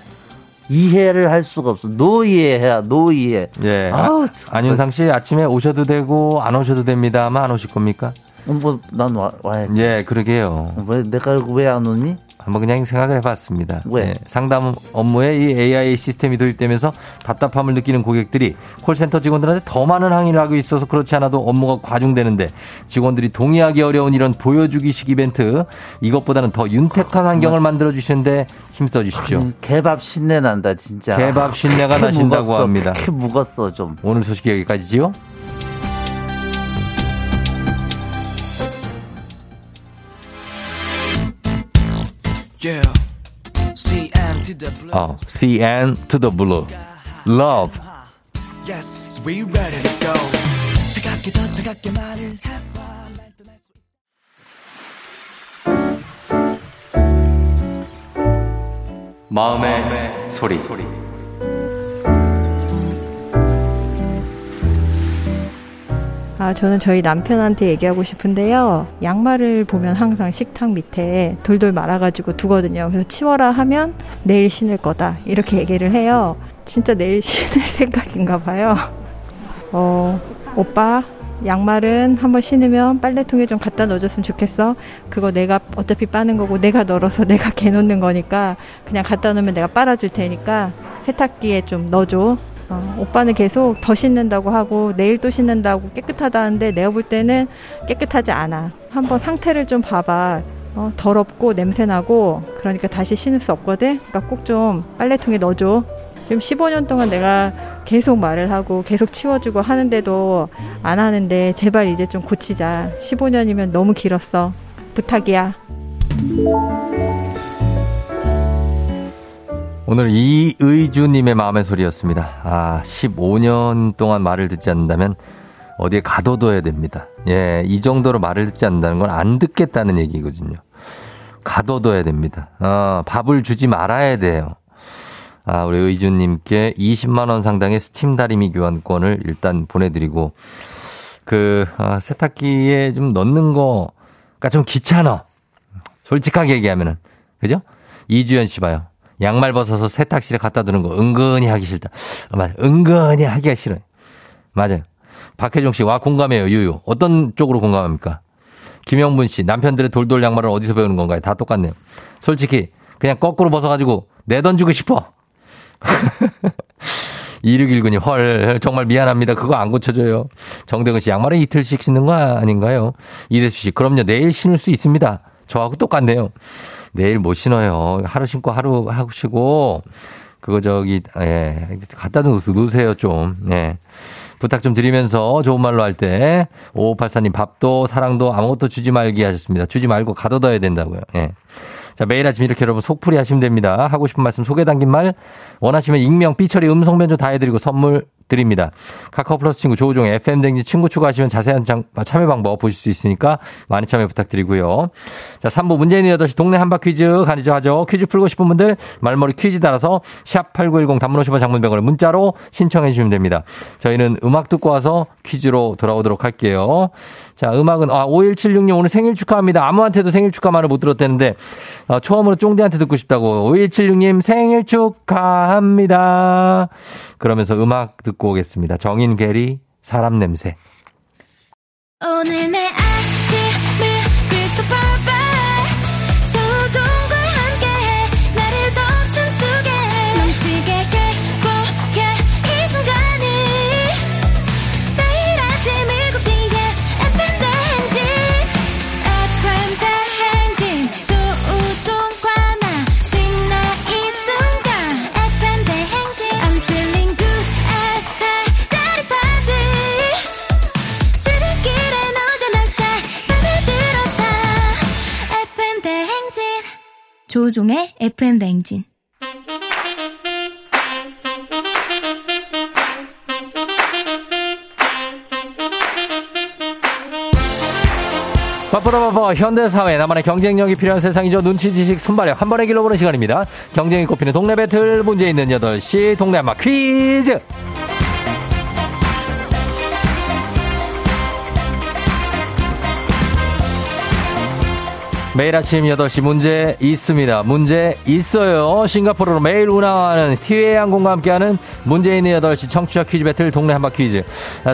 이해를 할 수가 없어. 노이해야 노이해. 예. 아우, 안윤상 씨 아침에 오셔도 되고 안 오셔도 됩니다만 안 오실 겁니까? 뭐 난 와야지. 예, 그러게요. 왜 내가 왜 안 오니? 한번 그냥 생각을 해봤습니다. 왜? 예, 상담 업무에 이 AI 시스템이 도입되면서 답답함을 느끼는 고객들이 콜센터 직원들한테 더 많은 항의를 하고 있어서 그렇지 않아도 업무가 과중되는데 직원들이 동의하기 어려운 이런 보여주기식 이벤트 이것보다는 더 윤택한 환경을 만들어주시는데 힘써 주십시오. 개밥 신내 난다 진짜. 개밥 신내가 나신다고 묵었어, 합니다. 그렇게 묵었어 좀. 오늘 소식 여기까지지요. Yeah. CN to the blue. Love. Yes, we ready to go. 차갑게 더 차갑게 말을 해봐. 마음의 소리. 저는 저희 남편한테 얘기하고 싶은데요. 양말을 보면 항상 식탁 밑에 돌돌 말아가지고 두거든요. 그래서 치워라 하면 내일 신을 거다 이렇게 얘기를 해요. 진짜 내일 신을 생각인가 봐요. 오빠 양말은 한번 신으면 빨래통에 좀 갖다 넣어줬으면 좋겠어. 그거 내가 어차피 빠는 거고 내가 널어서 내가 개놓는 거니까 그냥 갖다 놓으면 내가 빨아줄 테니까 세탁기에 좀 넣어줘. 오빠는 계속 더 씻는다고 하고 내일 또 씻는다고 깨끗하다는데 내가 볼 때는 깨끗하지 않아. 한번 상태를 좀 봐봐. 더럽고 냄새나고 그러니까 다시 신을 수 없거든. 그러니까 꼭 좀 빨래통에 넣어줘. 지금 15년 동안 내가 계속 말을 하고 계속 치워주고 하는데도 안 하는데 제발 이제 좀 고치자. 15년이면 너무 길었어. 부탁이야. 오늘 이의주님의 마음의 소리였습니다. 15년 동안 말을 듣지 않는다면 어디에 가둬둬야 됩니다. 예, 이 정도로 말을 듣지 않는다는 건 안 듣겠다는 얘기거든요. 가둬둬야 됩니다. 밥을 주지 말아야 돼요. 우리 의주님께 20만 원 상당의 스팀 다리미 교환권을 일단 보내드리고 세탁기에 좀 넣는 거가 좀 귀찮아. 솔직하게 얘기하면은 그죠? 이주연 씨 봐요. 양말 벗어서 세탁실에 갖다 두는 거 은근히 하기 싫다. 맞아. 은근히 하기가 싫어요. 맞아요. 박혜종 씨, 와 공감해요. 유유. 어떤 쪽으로 공감합니까? 김영분 씨, 남편들의 돌돌 양말을 어디서 배우는 건가요? 다 똑같네요. 솔직히 그냥 거꾸로 벗어가지고 내던지고 싶어. 2619님, 헐 정말 미안합니다. 그거 안 고쳐줘요. 정대근 씨, 양말은 이틀씩 신는 거 아닌가요? 이대수 씨, 그럼요. 내일 신을 수 있습니다. 저하고 똑같네요. 내일 못 신어요. 하루 신고 하루 하시고 그거 갖다 놓으세요 좀. 예. 부탁 좀 드리면서 좋은 말로 할 때 5584님 밥도 사랑도 아무것도 주지 말기 하셨습니다. 주지 말고 가둬둬야 된다고요. 예. 자, 매일 아침 이렇게 여러분 속풀이 하시면 됩니다. 하고 싶은 말씀 소개 담긴 말 원하시면 익명 삐처리 음성 변조 다 해드리고 선물 드립니다. 카카오 플러스 친구 조우종 FM 댕지 친구 추가하시면 자세한 참여 방법 보실 수 있으니까 많이 참여 부탁드리고요. 자, 3부 문재인의 8시 동네 한바 퀴즈 간이죠 하죠. 퀴즈 풀고 싶은 분들 말머리 퀴즈 달아서 샵8910 단문 50원 장문 100원에 문자로 신청해 주시면 됩니다. 저희는 음악 듣고 와서 퀴즈로 돌아오도록 할게요. 자, 음악은 5176님 오늘 생일 축하합니다. 아무한테도 생일 축하 말을 못 들었다는데 처음으로 쫑대한테 듣고 싶다고 5176님 생일 축하합니다. 그러면서 음악 듣고 오겠습니다. 정인 게리 사람 냄새. 오늘 내 아침을 그래서 봐봐 조종과 함께해 나를 더 춤추게 넘치게 행복해 이 순간이 매일 아침 7시에 FM 대행진 FM 대행진 조우종과 나 신나 이 순간 FM 대행진 I'm feeling good as I 짜릿하지 출근길에 너잖아 샤이 맘에 들었다 FM 대행진 조우종의 FM 대행진. 바쁘라바빠 현대사회 나만의 경쟁력이 필요한 세상이죠. 눈치, 지식, 순발력 한 번에 길러보는 시간입니다. 경쟁이 꼽히는 동네 배틀 문제 있는 8시 동네 한바 퀴즈. 매일 아침 8시 문제 있습니다. 문제 있어요. 싱가포르로 매일 운항하는 티웨이 항공과 함께하는 문제 있는 8시 청취자 퀴즈 배틀 동네 한바 퀴즈.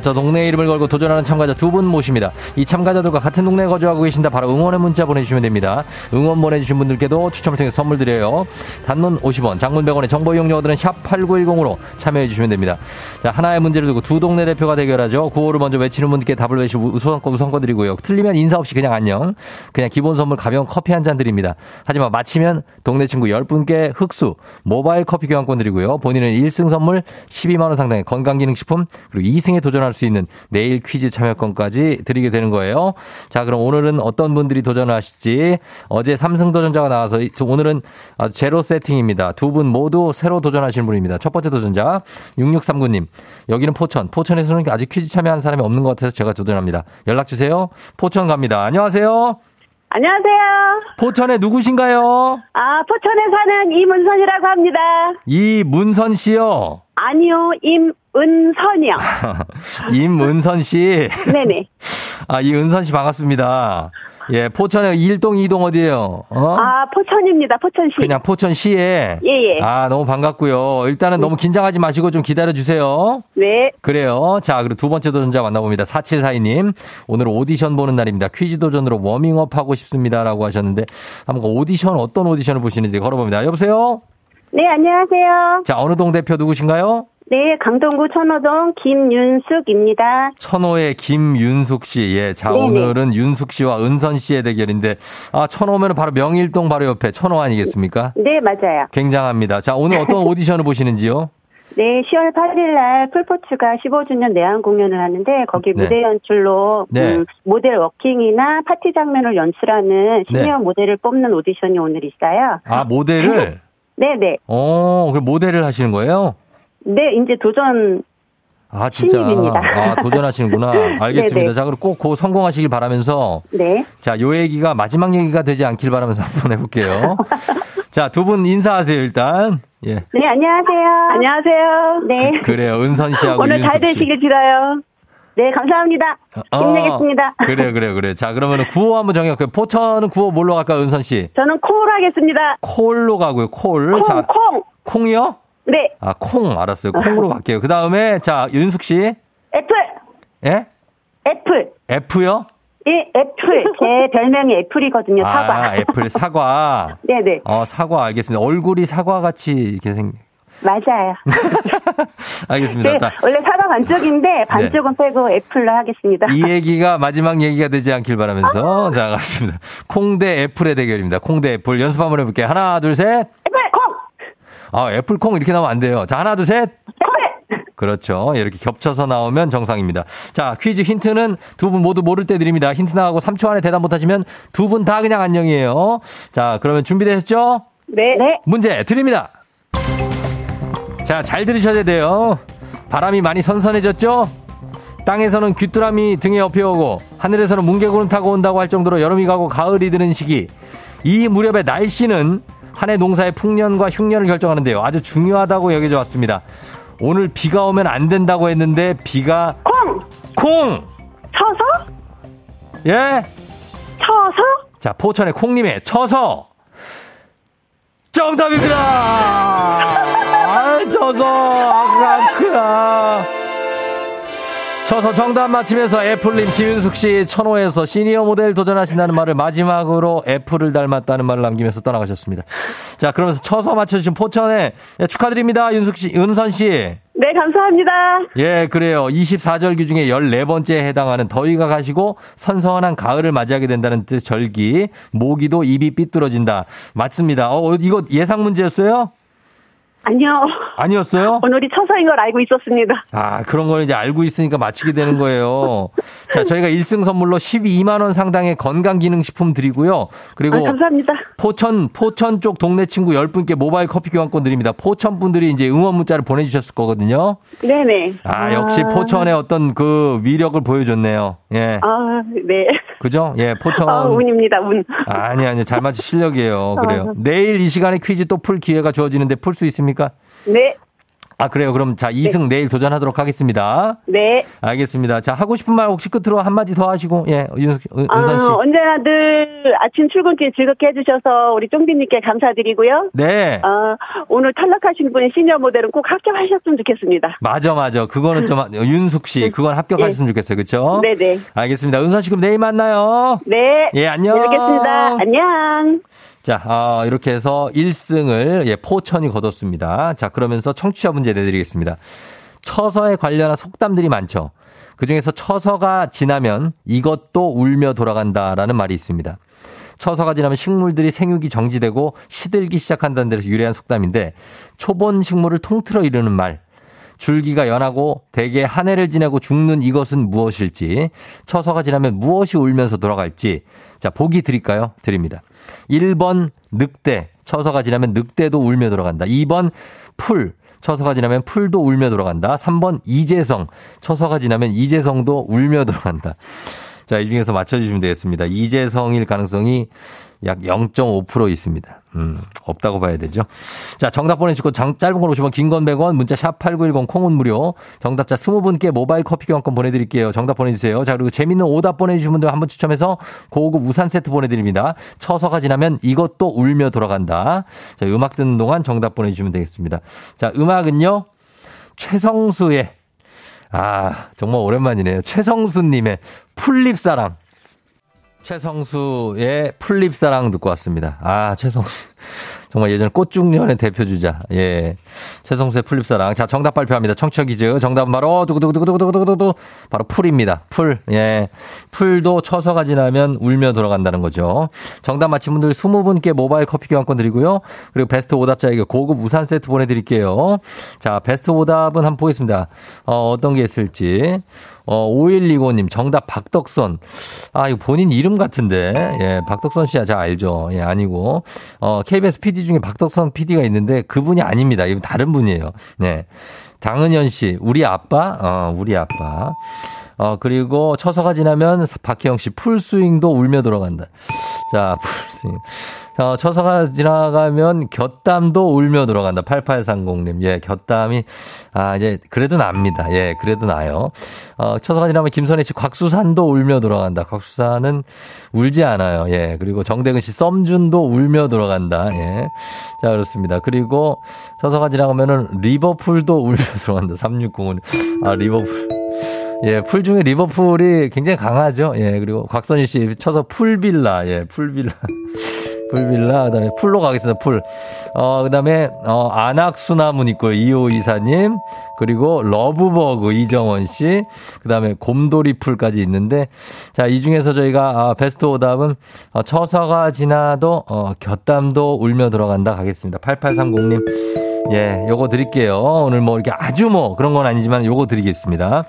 저 동네 이름을 걸고 도전하는 참가자 두 분 모십니다. 이 참가자들과 같은 동네에 거주하고 계신다 바로 응원의 문자 보내주시면 됩니다. 응원 보내주신 분들께도 추첨을 통해 선물 드려요. 단문 50원, 장문 100원의 정보 이용료들은 샵 8910으로 참여해 주시면 됩니다. 자, 하나의 문제를 두고 두 동네 대표가 대결하죠. 구호를 먼저 외치는 분께 답을 외치고 우선권 드리고요. 틀리면 인사 없이 그냥 안녕. 그냥 기본 선물 가벼운 커피 한 잔 드립니다. 하지만 마치면 동네 친구 10분께 흑수, 모바일 커피 교환권 드리고요. 본인은 1승 선물 12만원 상당의 건강기능식품, 그리고 2승에 도전할 수 있는 내일 퀴즈 참여권까지 드리게 되는 거예요. 자, 그럼 오늘은 어떤 분들이 도전하실지. 어제 3승 도전자가 나와서 오늘은 제로 세팅입니다. 두 분 모두 새로 도전하시는 분입니다. 첫 번째 도전자 6639님. 여기는 포천에서는 아직 퀴즈 참여하는 사람이 없는 것 같아서 제가 도전합니다. 연락주세요. 포천 갑니다. 안녕하세요. 안녕하세요. 포천에 누구신가요? 아, 포천에 사는 이문선이라고 합니다. 이문선 씨요? 아니요, 임은선이요. 임은선 씨? 네네. 아, 이은선 씨 반갑습니다. 예, 포천에 1동, 2동 어디예요? 어? 아, 포천입니다. 포천시. 그냥 포천시에. 예예. 아, 너무 반갑고요. 일단은 너무 긴장하지 마시고 좀 기다려 주세요. 네. 그래요. 자, 그리고 두 번째 도전자 만나봅니다. 4742님. 오늘 오디션 보는 날입니다. 퀴즈 도전으로 워밍업 하고 싶습니다라고 하셨는데 한번 오디션 어떤 오디션을 보시는지 걸어봅니다. 여보세요. 네, 안녕하세요. 자, 어느 동 대표 누구신가요? 네, 강동구 천호동 김윤숙입니다. 천호의 김윤숙 씨. 예, 자, 네네. 오늘은 윤숙 씨와 은선 씨의 대결인데, 아, 천호면 바로 명일동 바로 옆에 천호 아니겠습니까? 네, 맞아요. 굉장합니다. 자, 오늘 어떤 오디션을 보시는지요? 네, 10월 8일날 풀포츠가 15주년 내한 공연을 하는데 거기 네. 무대 연출로 모델 워킹이나 파티 장면을 연출하는 시니어 네. 모델을 뽑는 오디션이 오늘 있어요. 아, 모델을? 네네. 어, 그럼 모델을 하시는 거예요? 네, 이제 도전. 아, 진짜. 신입입니다. 아, 도전하시는구나. 알겠습니다. 자, 그럼 꼭 성공하시길 바라면서. 네. 자, 요 얘기가 마지막 얘기가 되지 않길 바라면서 한번 해볼게요. 자, 두 분 인사하세요, 일단. 예. 네, 안녕하세요. 안녕하세요. 네. 그래요, 은선 씨하고. 오늘 잘 되시길 빌어요. 네, 감사합니다. 힘내겠습니다. 그래요. 자, 그러면 구호 한번 정해볼게요. 포천은 구호 뭘로 갈까요, 은선 씨? 저는 콜 하겠습니다. 콜로 가고요, 콜. 콩. 콩이요? 네. 아, 콩. 알았어요. 콩으로 갈게요. 그 다음에, 자, 윤숙 씨. 애플. 예? 애플. F요? 예, 애플. 제 별명이 애플이거든요. 사과. 아, 애플, 사과. 네네. 어, 사과. 알겠습니다. 얼굴이 사과같이 이렇게 맞아요. 알겠습니다. 네, 원래 사과 반쪽인데, 반쪽은 네. 빼고 애플로 하겠습니다. 이 얘기가 마지막 얘기가 되지 않길 바라면서. 자, 갔습니다. 콩 대 애플의 대결입니다. 콩 대 애플. 연습 한번 해볼게요. 하나, 둘, 셋. 아, 애플콩 이렇게 나오면 안 돼요. 자, 하나, 둘, 셋. 그렇죠. 이렇게 겹쳐서 나오면 정상입니다. 자, 퀴즈 힌트는 두 분 모두 모를 때 드립니다. 힌트 나가고 3초 안에 대답 못하시면 두 분 다 그냥 안녕이에요. 자, 그러면 준비되셨죠? 네. 문제 드립니다. 자, 잘 들으셔야 돼요. 바람이 많이 선선해졌죠? 땅에서는 귀뚜라미 등에 엎여오고 하늘에서는 뭉게구름 타고 온다고 할 정도로 여름이 가고 가을이 드는 시기. 이 무렵의 날씨는 한해 농사의 풍년과 흉년을 결정하는데요. 아주 중요하다고 여겨져 왔습니다. 오늘 비가 오면 안 된다고 했는데 비가 콩! 쳐서? 예? 쳐서? 자, 포천의 콩님의 쳐서 정답입니다. 아, 쳐서 아크랑크야. 쳐서 정답 맞히면서 애플님 김윤숙씨 천호에서 시니어 모델 도전하신다는 말을 마지막으로 애플을 닮았다는 말을 남기면서 떠나가셨습니다. 자, 그러면서 쳐서 맞춰주신 포천에 축하드립니다. 윤숙씨, 은선씨. 네, 감사합니다. 예, 그래요. 24절기 중에 14번째에 해당하는 더위가 가시고 선선한 가을을 맞이하게 된다는 뜻 절기. 모기도 입이 삐뚤어진다. 맞습니다. 이거 예상 문제였어요? 아니요. 아니었어요? 오늘이 처서인 걸 알고 있었습니다. 아, 그런 걸 이제 알고 있으니까 맞히게 되는 거예요. 자, 저희가 1승 선물로 12만 원 상당의 건강기능식품 드리고요. 그리고 아, 감사합니다. 포천 쪽 동네 친구 10분께 모바일 커피 교환권 드립니다. 포천 분들이 이제 응원 문자를 보내주셨을 거거든요. 네네. 아, 역시 포천의 어떤 그 위력을 보여줬네요. 예. 아, 네. 그죠? 예, 포천. 아, 운입니다, 운. 아니, 잘 맞출 실력이에요. 그래요. 내일 이 시간에 퀴즈 또 풀 기회가 주어지는데 풀 수 있습니까? 네. 아, 그래요. 그럼 자, 2승 네. 내일 도전하도록 하겠습니다. 네. 알겠습니다. 자, 하고 싶은 말 혹시 끝으로 한마디 더 하시고, 예, 윤선 씨. 언제나 늘 아침 출근길 즐겁게 해주셔서 우리 쫑디님께 감사드리고요. 네. 오늘 탈락하신 분 시니어 모델은 꼭 합격하셨으면 좋겠습니다. 맞아. 그거는 좀, 윤숙 씨, 그건 합격하셨으면 네. 좋겠어요. 그쵸? 네네. 알겠습니다. 윤선 씨, 그럼 내일 만나요. 네. 예, 안녕. 알겠습니다. 안녕. 자, 이렇게 해서 1승을 예, 포천이 거뒀습니다. 자, 그러면서 청취자 문제 내드리겠습니다. 처서에 관련한 속담들이 많죠. 그중에서 처서가 지나면 이것도 울며 돌아간다라는 말이 있습니다. 처서가 지나면 식물들이 생육이 정지되고 시들기 시작한다는 데서 유래한 속담인데 초본 식물을 통틀어 이르는 말. 줄기가 연하고 대개 한 해를 지내고 죽는 이것은 무엇일지 처서가 지나면 무엇이 울면서 돌아갈지 자, 보기 드릴까요? 드립니다. 1번 늑대, 처서가 지나면 늑대도 울며 돌아간다. 2번 풀, 처서가 지나면 풀도 울며 돌아간다. 3번 이재성, 처서가 지나면 이재성도 울며 돌아간다. 자, 이 중에서 맞춰주시면 되겠습니다. 이재성일 가능성이 약 0.5% 있습니다. 없다고 봐야 되죠. 자, 정답 보내주시고 짧은 걸 50원, 긴 건 100원, 문자 샵 8910, 콩은 무료. 정답자 20분께 모바일 커피 교환권 보내드릴게요. 정답 보내주세요. 자, 그리고 재밌는 오답 보내주신 분들 한번 추첨해서 고급 우산 세트 보내드립니다. 처서가 지나면 이것도 울며 돌아간다. 자, 음악 듣는 동안 정답 보내주시면 되겠습니다. 자, 음악은요. 최성수의 정말 오랜만이네요. 최성수님의 풀립사랑. 최성수의 풀립사랑 듣고 왔습니다. 아, 최성수. 정말 예전 꽃중년의 대표주자. 예. 최성수의 풀립사랑. 자, 정답 발표합니다. 청취자 퀴즈. 정답은 바로, 두구두구두구두구두구두구. 바로 풀입니다. 풀. 예. 풀도 처서가 지나면 울며 돌아간다는 거죠. 정답 맞힌 분들 20분께 모바일 커피 교환권 드리고요. 그리고 베스트 오답자에게 고급 우산 세트 보내드릴게요. 자, 베스트 오답은 한번 보겠습니다. 어떤 게 있을지. 5125님, 정답 박덕선. 이거 본인 이름 같은데. 예, 박덕선 씨야, 잘 알죠. 예, 아니고. KBS PD 중에 박덕선 PD가 있는데 그분이 아닙니다. 이분 다른 분이에요. 네. 장은현 씨, 우리 아빠. 그리고 처서가 지나면 박혜영 씨, 풀스윙도 울며 돌아간다. 자, 풀스윙. 처서가 지나가면 곁담도 울며 돌아간다. 8830님. 예, 곁담이, 이제, 그래도 납니다. 예, 그래도 나요. 처서가 지나면 김선혜 씨, 곽수산도 울며 돌아간다. 곽수산은 울지 않아요. 예, 그리고 정대근 씨, 썸준도 울며 돌아간다. 예. 자, 그렇습니다. 그리고 처서가 지나가면은 리버풀도 울며 돌아간다. 3605님. 리버풀. 예, 풀 중에 리버풀이 굉장히 강하죠. 예, 그리고 곽선희 씨, 쳐서 풀빌라. 예, 풀빌라. 그 다음에 풀로 가겠습니다. 풀. 그 다음에, 안악수나문 있고요. 2524님. 그리고 러브버그 이정원 씨. 그 다음에 곰돌이 풀까지 있는데. 자, 이 중에서 저희가, 베스트 오답은, 처서가 지나도, 곁담도 울며 들어간다 가겠습니다. 8830님. 예, 요거 드릴게요. 오늘 뭐 이렇게 아주 뭐 그런 건 아니지만 요거 드리겠습니다.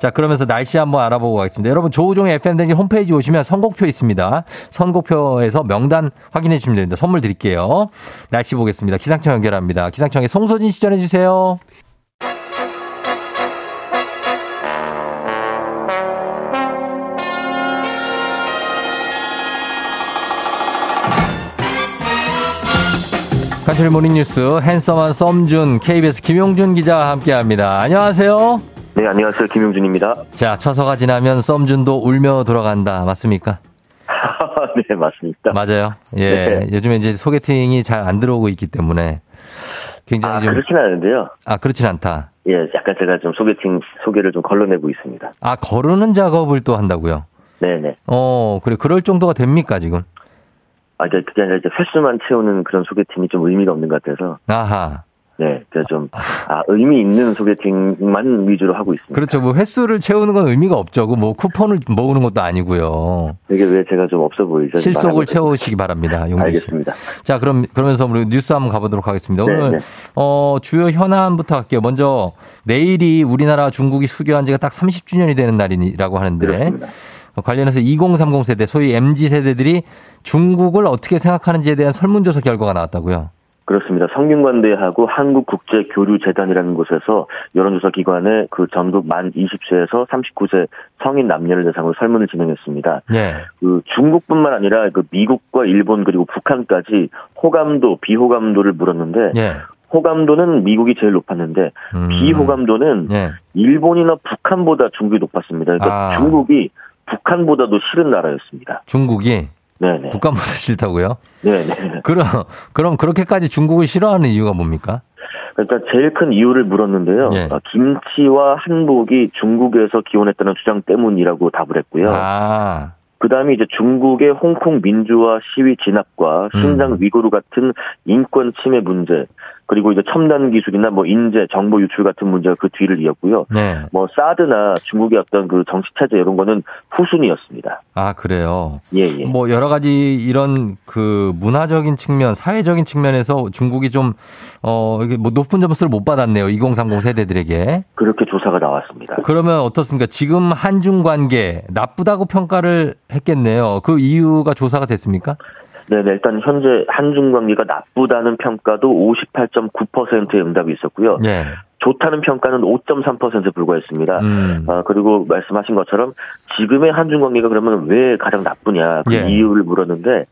자, 그러면서 날씨 한번 알아보고 가겠습니다. 여러분, 조우종의 FM댕진 홈페이지 오시면 선곡표 있습니다. 선곡표에서 명단 확인해 주시면 됩니다. 선물 드릴게요. 날씨 보겠습니다. 기상청 연결합니다. 기상청에 송소진 씨 전해 주세요. 간추린 모닝뉴스 핸섬한 썸준 KBS 김용준 기자와 함께합니다. 안녕하세요. 네, 안녕하세요. 김용준입니다. 자, 처서가 지나면 썸준도 울며 돌아간다. 맞습니까? 네, 맞습니다. 맞아요. 예, 네. 요즘에 이제 소개팅이 잘 안 들어오고 있기 때문에 굉장히 좀 그렇진 않은데요. 그렇진 않다. 예, 약간 제가 좀 소개를 좀 걸러내고 있습니다. 거르는 작업을 또 한다고요? 네네. 그래, 그럴 정도가 됩니까 지금? 그게 아니라 이제 횟수만 채우는 그런 소개팅이 좀 의미가 없는 것 같아서. 아하. 네, 그래서 좀, 의미 있는 소개팅만 위주로 하고 있습니다. 그렇죠. 뭐 횟수를 채우는 건 의미가 없죠. 뭐 쿠폰을 모으는 것도 아니고요. 이게 왜 제가 좀 없어 보이죠? 실속을 채우시기 바랍니다. 용기 씨. 알겠습니다. 자, 그러면서 우리 뉴스 한번 가보도록 하겠습니다. 네, 오늘, 주요 현안부터 할게요. 먼저, 내일이 우리나라 중국이 수교한 지가 딱 30주년이 되는 날이라고 하는데. 그렇습니다. 관련해서 2030 세대, 소위 MZ 세대들이 중국을 어떻게 생각하는지에 대한 설문조사 결과가 나왔다고요? 그렇습니다. 성균관대하고 한국국제교류재단이라는 곳에서 여론조사 기관에 그 전국 만 20세에서 39세 성인 남녀를 대상으로 설문을 진행했습니다. 네. 그 중국뿐만 아니라 그 미국과 일본 그리고 북한까지 호감도, 비호감도를 물었는데 네. 호감도는 미국이 제일 높았는데 비호감도는 네. 일본이나 북한보다 중국이 높았습니다. 그러니까 중국이 북한보다도 싫은 나라였습니다. 중국이? 네네. 북한보다 싫다고요? 네네. 그럼 그렇게까지 중국을 싫어하는 이유가 뭡니까? 그러니까 제일 큰 이유를 물었는데요. 네. 김치와 한복이 중국에서 기원했다는 주장 때문이라고 답을 했고요. 그 다음에 이제 중국의 홍콩 민주화 시위 진압과 신장 위구르 같은 인권 침해 문제, 그리고 이제 첨단 기술이나 뭐 인재, 정보 유출 같은 문제가 그 뒤를 이었고요. 네. 뭐 사드나 중국의 어떤 그 정치 체제 이런 거는 후순위였습니다. 아, 그래요? 예. 뭐 여러 가지 이런 그 문화적인 측면, 사회적인 측면에서 중국이 좀, 이게 뭐 높은 점수를 못 받았네요. 2030 세대들에게. 그렇게 조사가 나왔습니다. 그러면 어떻습니까? 지금 한중 관계 나쁘다고 평가를 했겠네요. 그 이유가 조사가 됐습니까? 네네, 일단 현재 한중 관계가 나쁘다는 평가도 58.9%의 응답이 있었고요. 네. 좋다는 평가는 5.3%에 불과했습니다. 그리고 말씀하신 것처럼 지금의 한중 관계가 그러면 왜 가장 나쁘냐 그 예. 이유를 물었는데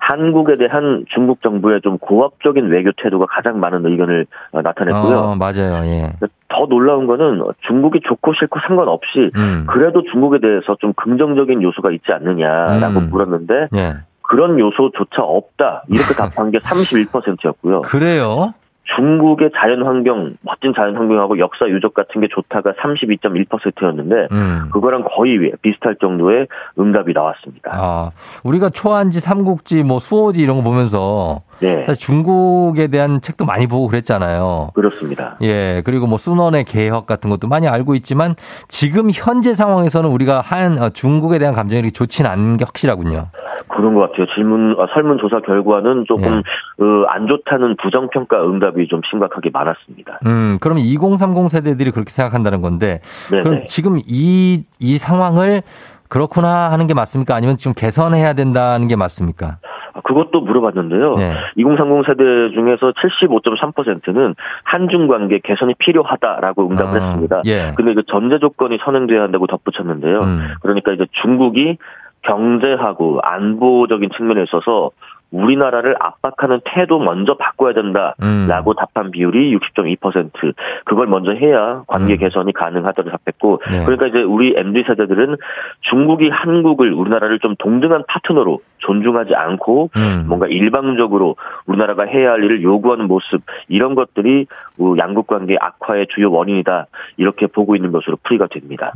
한국에 대한 중국 정부의 좀 고압적인 외교 태도가 가장 많은 의견을 나타냈고요. 맞아요. 예. 더 놀라운 거는 중국이 좋고 싫고 상관없이 그래도 중국에 대해서 좀 긍정적인 요소가 있지 않느냐라고 물었는데 예. 그런 요소조차 없다. 이렇게 답한 게 31%였고요. 그래요? 중국의 자연환경, 멋진 자연환경하고 역사 유적 같은 게 좋다가 32.1%였는데 그거랑 거의 비슷할 정도의 응답이 나왔습니다. 우리가 초안지, 삼국지, 뭐 수호지 이런 거 보면서 네. 사실 중국에 대한 책도 많이 보고 그랬잖아요. 그렇습니다. 예, 그리고 뭐 순원의 개혁 같은 것도 많이 알고 있지만 지금 현재 상황에서는 우리가 중국에 대한 감정이 이렇게 좋진 않은 게 확실하군요. 그런 것 같아요. 설문조사 결과는 조금 예. 안 좋다는 부정평가 응답이 좀 심각하게 많았습니다. 그럼 2030 세대들이 그렇게 생각한다는 건데 네네. 그럼 지금 이 상황을 그렇구나 하는 게 맞습니까? 아니면 지금 개선해야 된다는 게 맞습니까? 그것도 물어봤는데요. 네. 2030 세대 중에서 75.3%는 한중 관계 개선이 필요하다라고 응답을 했습니다. 예. 근데 그 전제 조건이 선행돼야 한다고 덧붙였는데요. 그러니까 이제 중국이 경제하고 안보적인 측면에 있어서 우리나라를 압박하는 태도 먼저 바꿔야 된다라고 답한 비율이 60.2%. 그걸 먼저 해야 관계 개선이 가능하다고 답했고 네. 그러니까 이제 우리 MZ 세대들은 중국이 한국을 우리나라를 좀 동등한 파트너로 존중하지 않고 뭔가 일방적으로 우리나라가 해야 할 일을 요구하는 모습 이런 것들이 양국 관계 악화의 주요 원인이다 이렇게 보고 있는 것으로 풀이가 됩니다.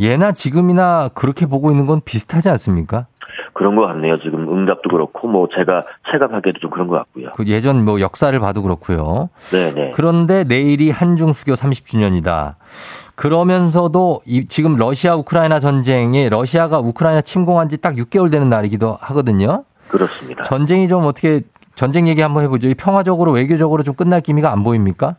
예나 지금이나 그렇게 보고 있는 건 비슷하지 않습니까? 그런 것 같네요. 지금 응답도 그렇고 뭐 제가 체감하기에도 좀 그런 것 같고요. 그 예전 뭐 역사를 봐도 그렇고요. 네네. 그런데 내일이 한중 수교 30주년이다. 그러면서도 지금 러시아 우크라이나 전쟁이 러시아가 우크라이나 침공한 지 딱 6개월 되는 날이기도 하거든요. 그렇습니다. 전쟁이 좀 어떻게 전쟁 얘기 한번 해보죠. 평화적으로 외교적으로 좀 끝날 기미가 안 보입니까?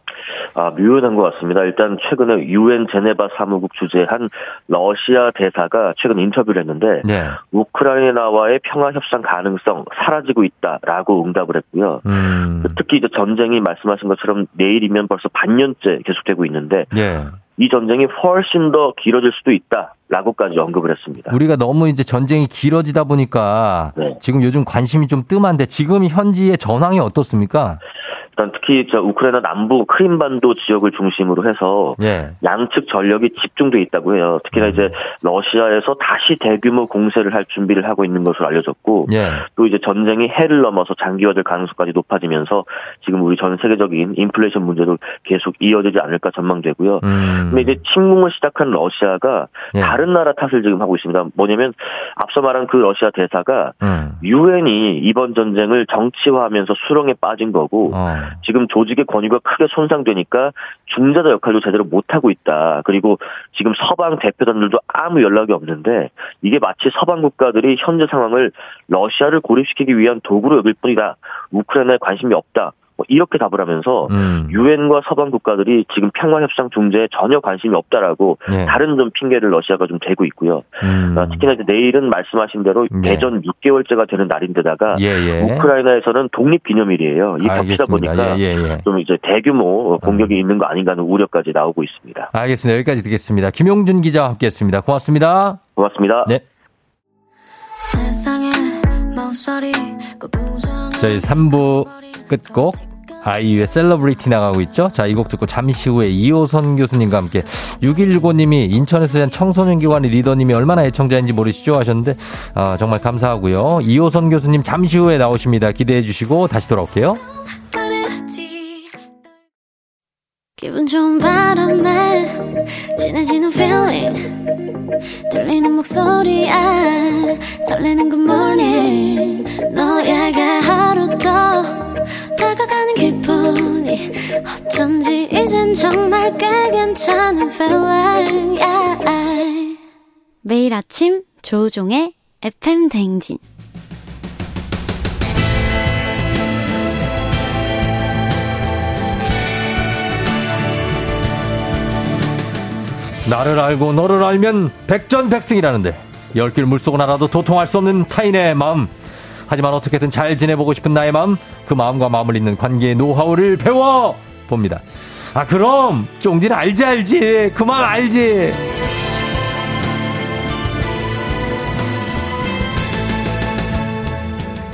묘연한 것 같습니다. 일단 최근에 유엔 제네바 사무국 주재한 러시아 대사가 최근 인터뷰를 했는데 네. 우크라이나와의 평화 협상 가능성 사라지고 있다라고 응답을 했고요. 특히 이제 전쟁이 말씀하신 것처럼 내일이면 벌써 반년째 계속되고 있는데 네. 이 전쟁이 훨씬 더 길어질 수도 있다라고까지 언급을 했습니다. 우리가 너무 이제 전쟁이 길어지다 보니까 네. 지금 요즘 관심이 좀 뜸한데 지금 현지의 전황이 어떻습니까? 일단 특히 우크라이나 남부 크림반도 지역을 중심으로 해서 예. 양측 전력이 집중돼 있다고 해요. 특히나 이제 러시아에서 다시 대규모 공세를 할 준비를 하고 있는 것으로 알려졌고 예. 또 이제 전쟁이 해를 넘어서 장기화될 가능성까지 높아지면서 지금 우리 전 세계적인 인플레이션 문제도 계속 이어지지 않을까 전망되고요. 근데 이제 침공을 시작한 러시아가 예. 다른 나라 탓을 지금 하고 있습니다. 뭐냐면 앞서 말한 그 러시아 대사가 유엔이 이번 전쟁을 정치화하면서 수렁에 빠진 거고 지금 조직의 권위가 크게 손상되니까 중재자 역할도 제대로 못하고 있다. 그리고 지금 서방 대표단들도 아무 연락이 없는데 이게 마치 서방 국가들이 현재 상황을 러시아를 고립시키기 위한 도구로 여길 뿐이다. 우크라이나에 관심이 없다. 뭐 이렇게 답을 하면서 유엔과 서방 국가들이 지금 평화협상 중재에 전혀 관심이 없다라고 네. 다른 좀 핑계를 러시아가 좀 대고 있고요. 특히나 이제 내일은 말씀하신 대로 네. 개전 6개월째가 되는 날인데다가 예. 우크라이나에서는 독립기념일이에요. 이 겹치다 보니까 좀 이제 대규모 공격이 있는 거 아닌가 하는 우려까지 나오고 있습니다. 알겠습니다. 여기까지 듣겠습니다. 김용준 기자와 함께했습니다. 고맙습니다. 고맙습니다. 네. 세상에 저희 3부 끝곡 아이유의 셀러브리티 나가고 있죠. 자, 이 곡 듣고 잠시 후에 이호선 교수님과 함께 6165님이 인천에서 된 청소년기관의 리더님이 얼마나 애청자인지 모르시죠 하셨는데 정말 감사하고요. 이호선 교수님 잠시 후에 나오십니다. 기대해 주시고 다시 돌아올게요. 기분 좋은 바람에 진해지는 feeling 들리는 목소리에 설레는 good morning 너에게 하루 더 다가가는 기분이 어쩐지 이젠 정말 꽤 괜찮은 feeling yeah. 매일 아침 조우종의 FM 대행진 나를 알고 너를 알면 백전백승이라는데 열길 물속은 알아도 도통할 수 없는 타인의 마음. 하지만 어떻게든 잘 지내보고 싶은 나의 마음, 그 마음과 마음을 잇는 관계의 노하우를 배워봅니다. 아 그럼 쫑디는 알지 그 마음 알지.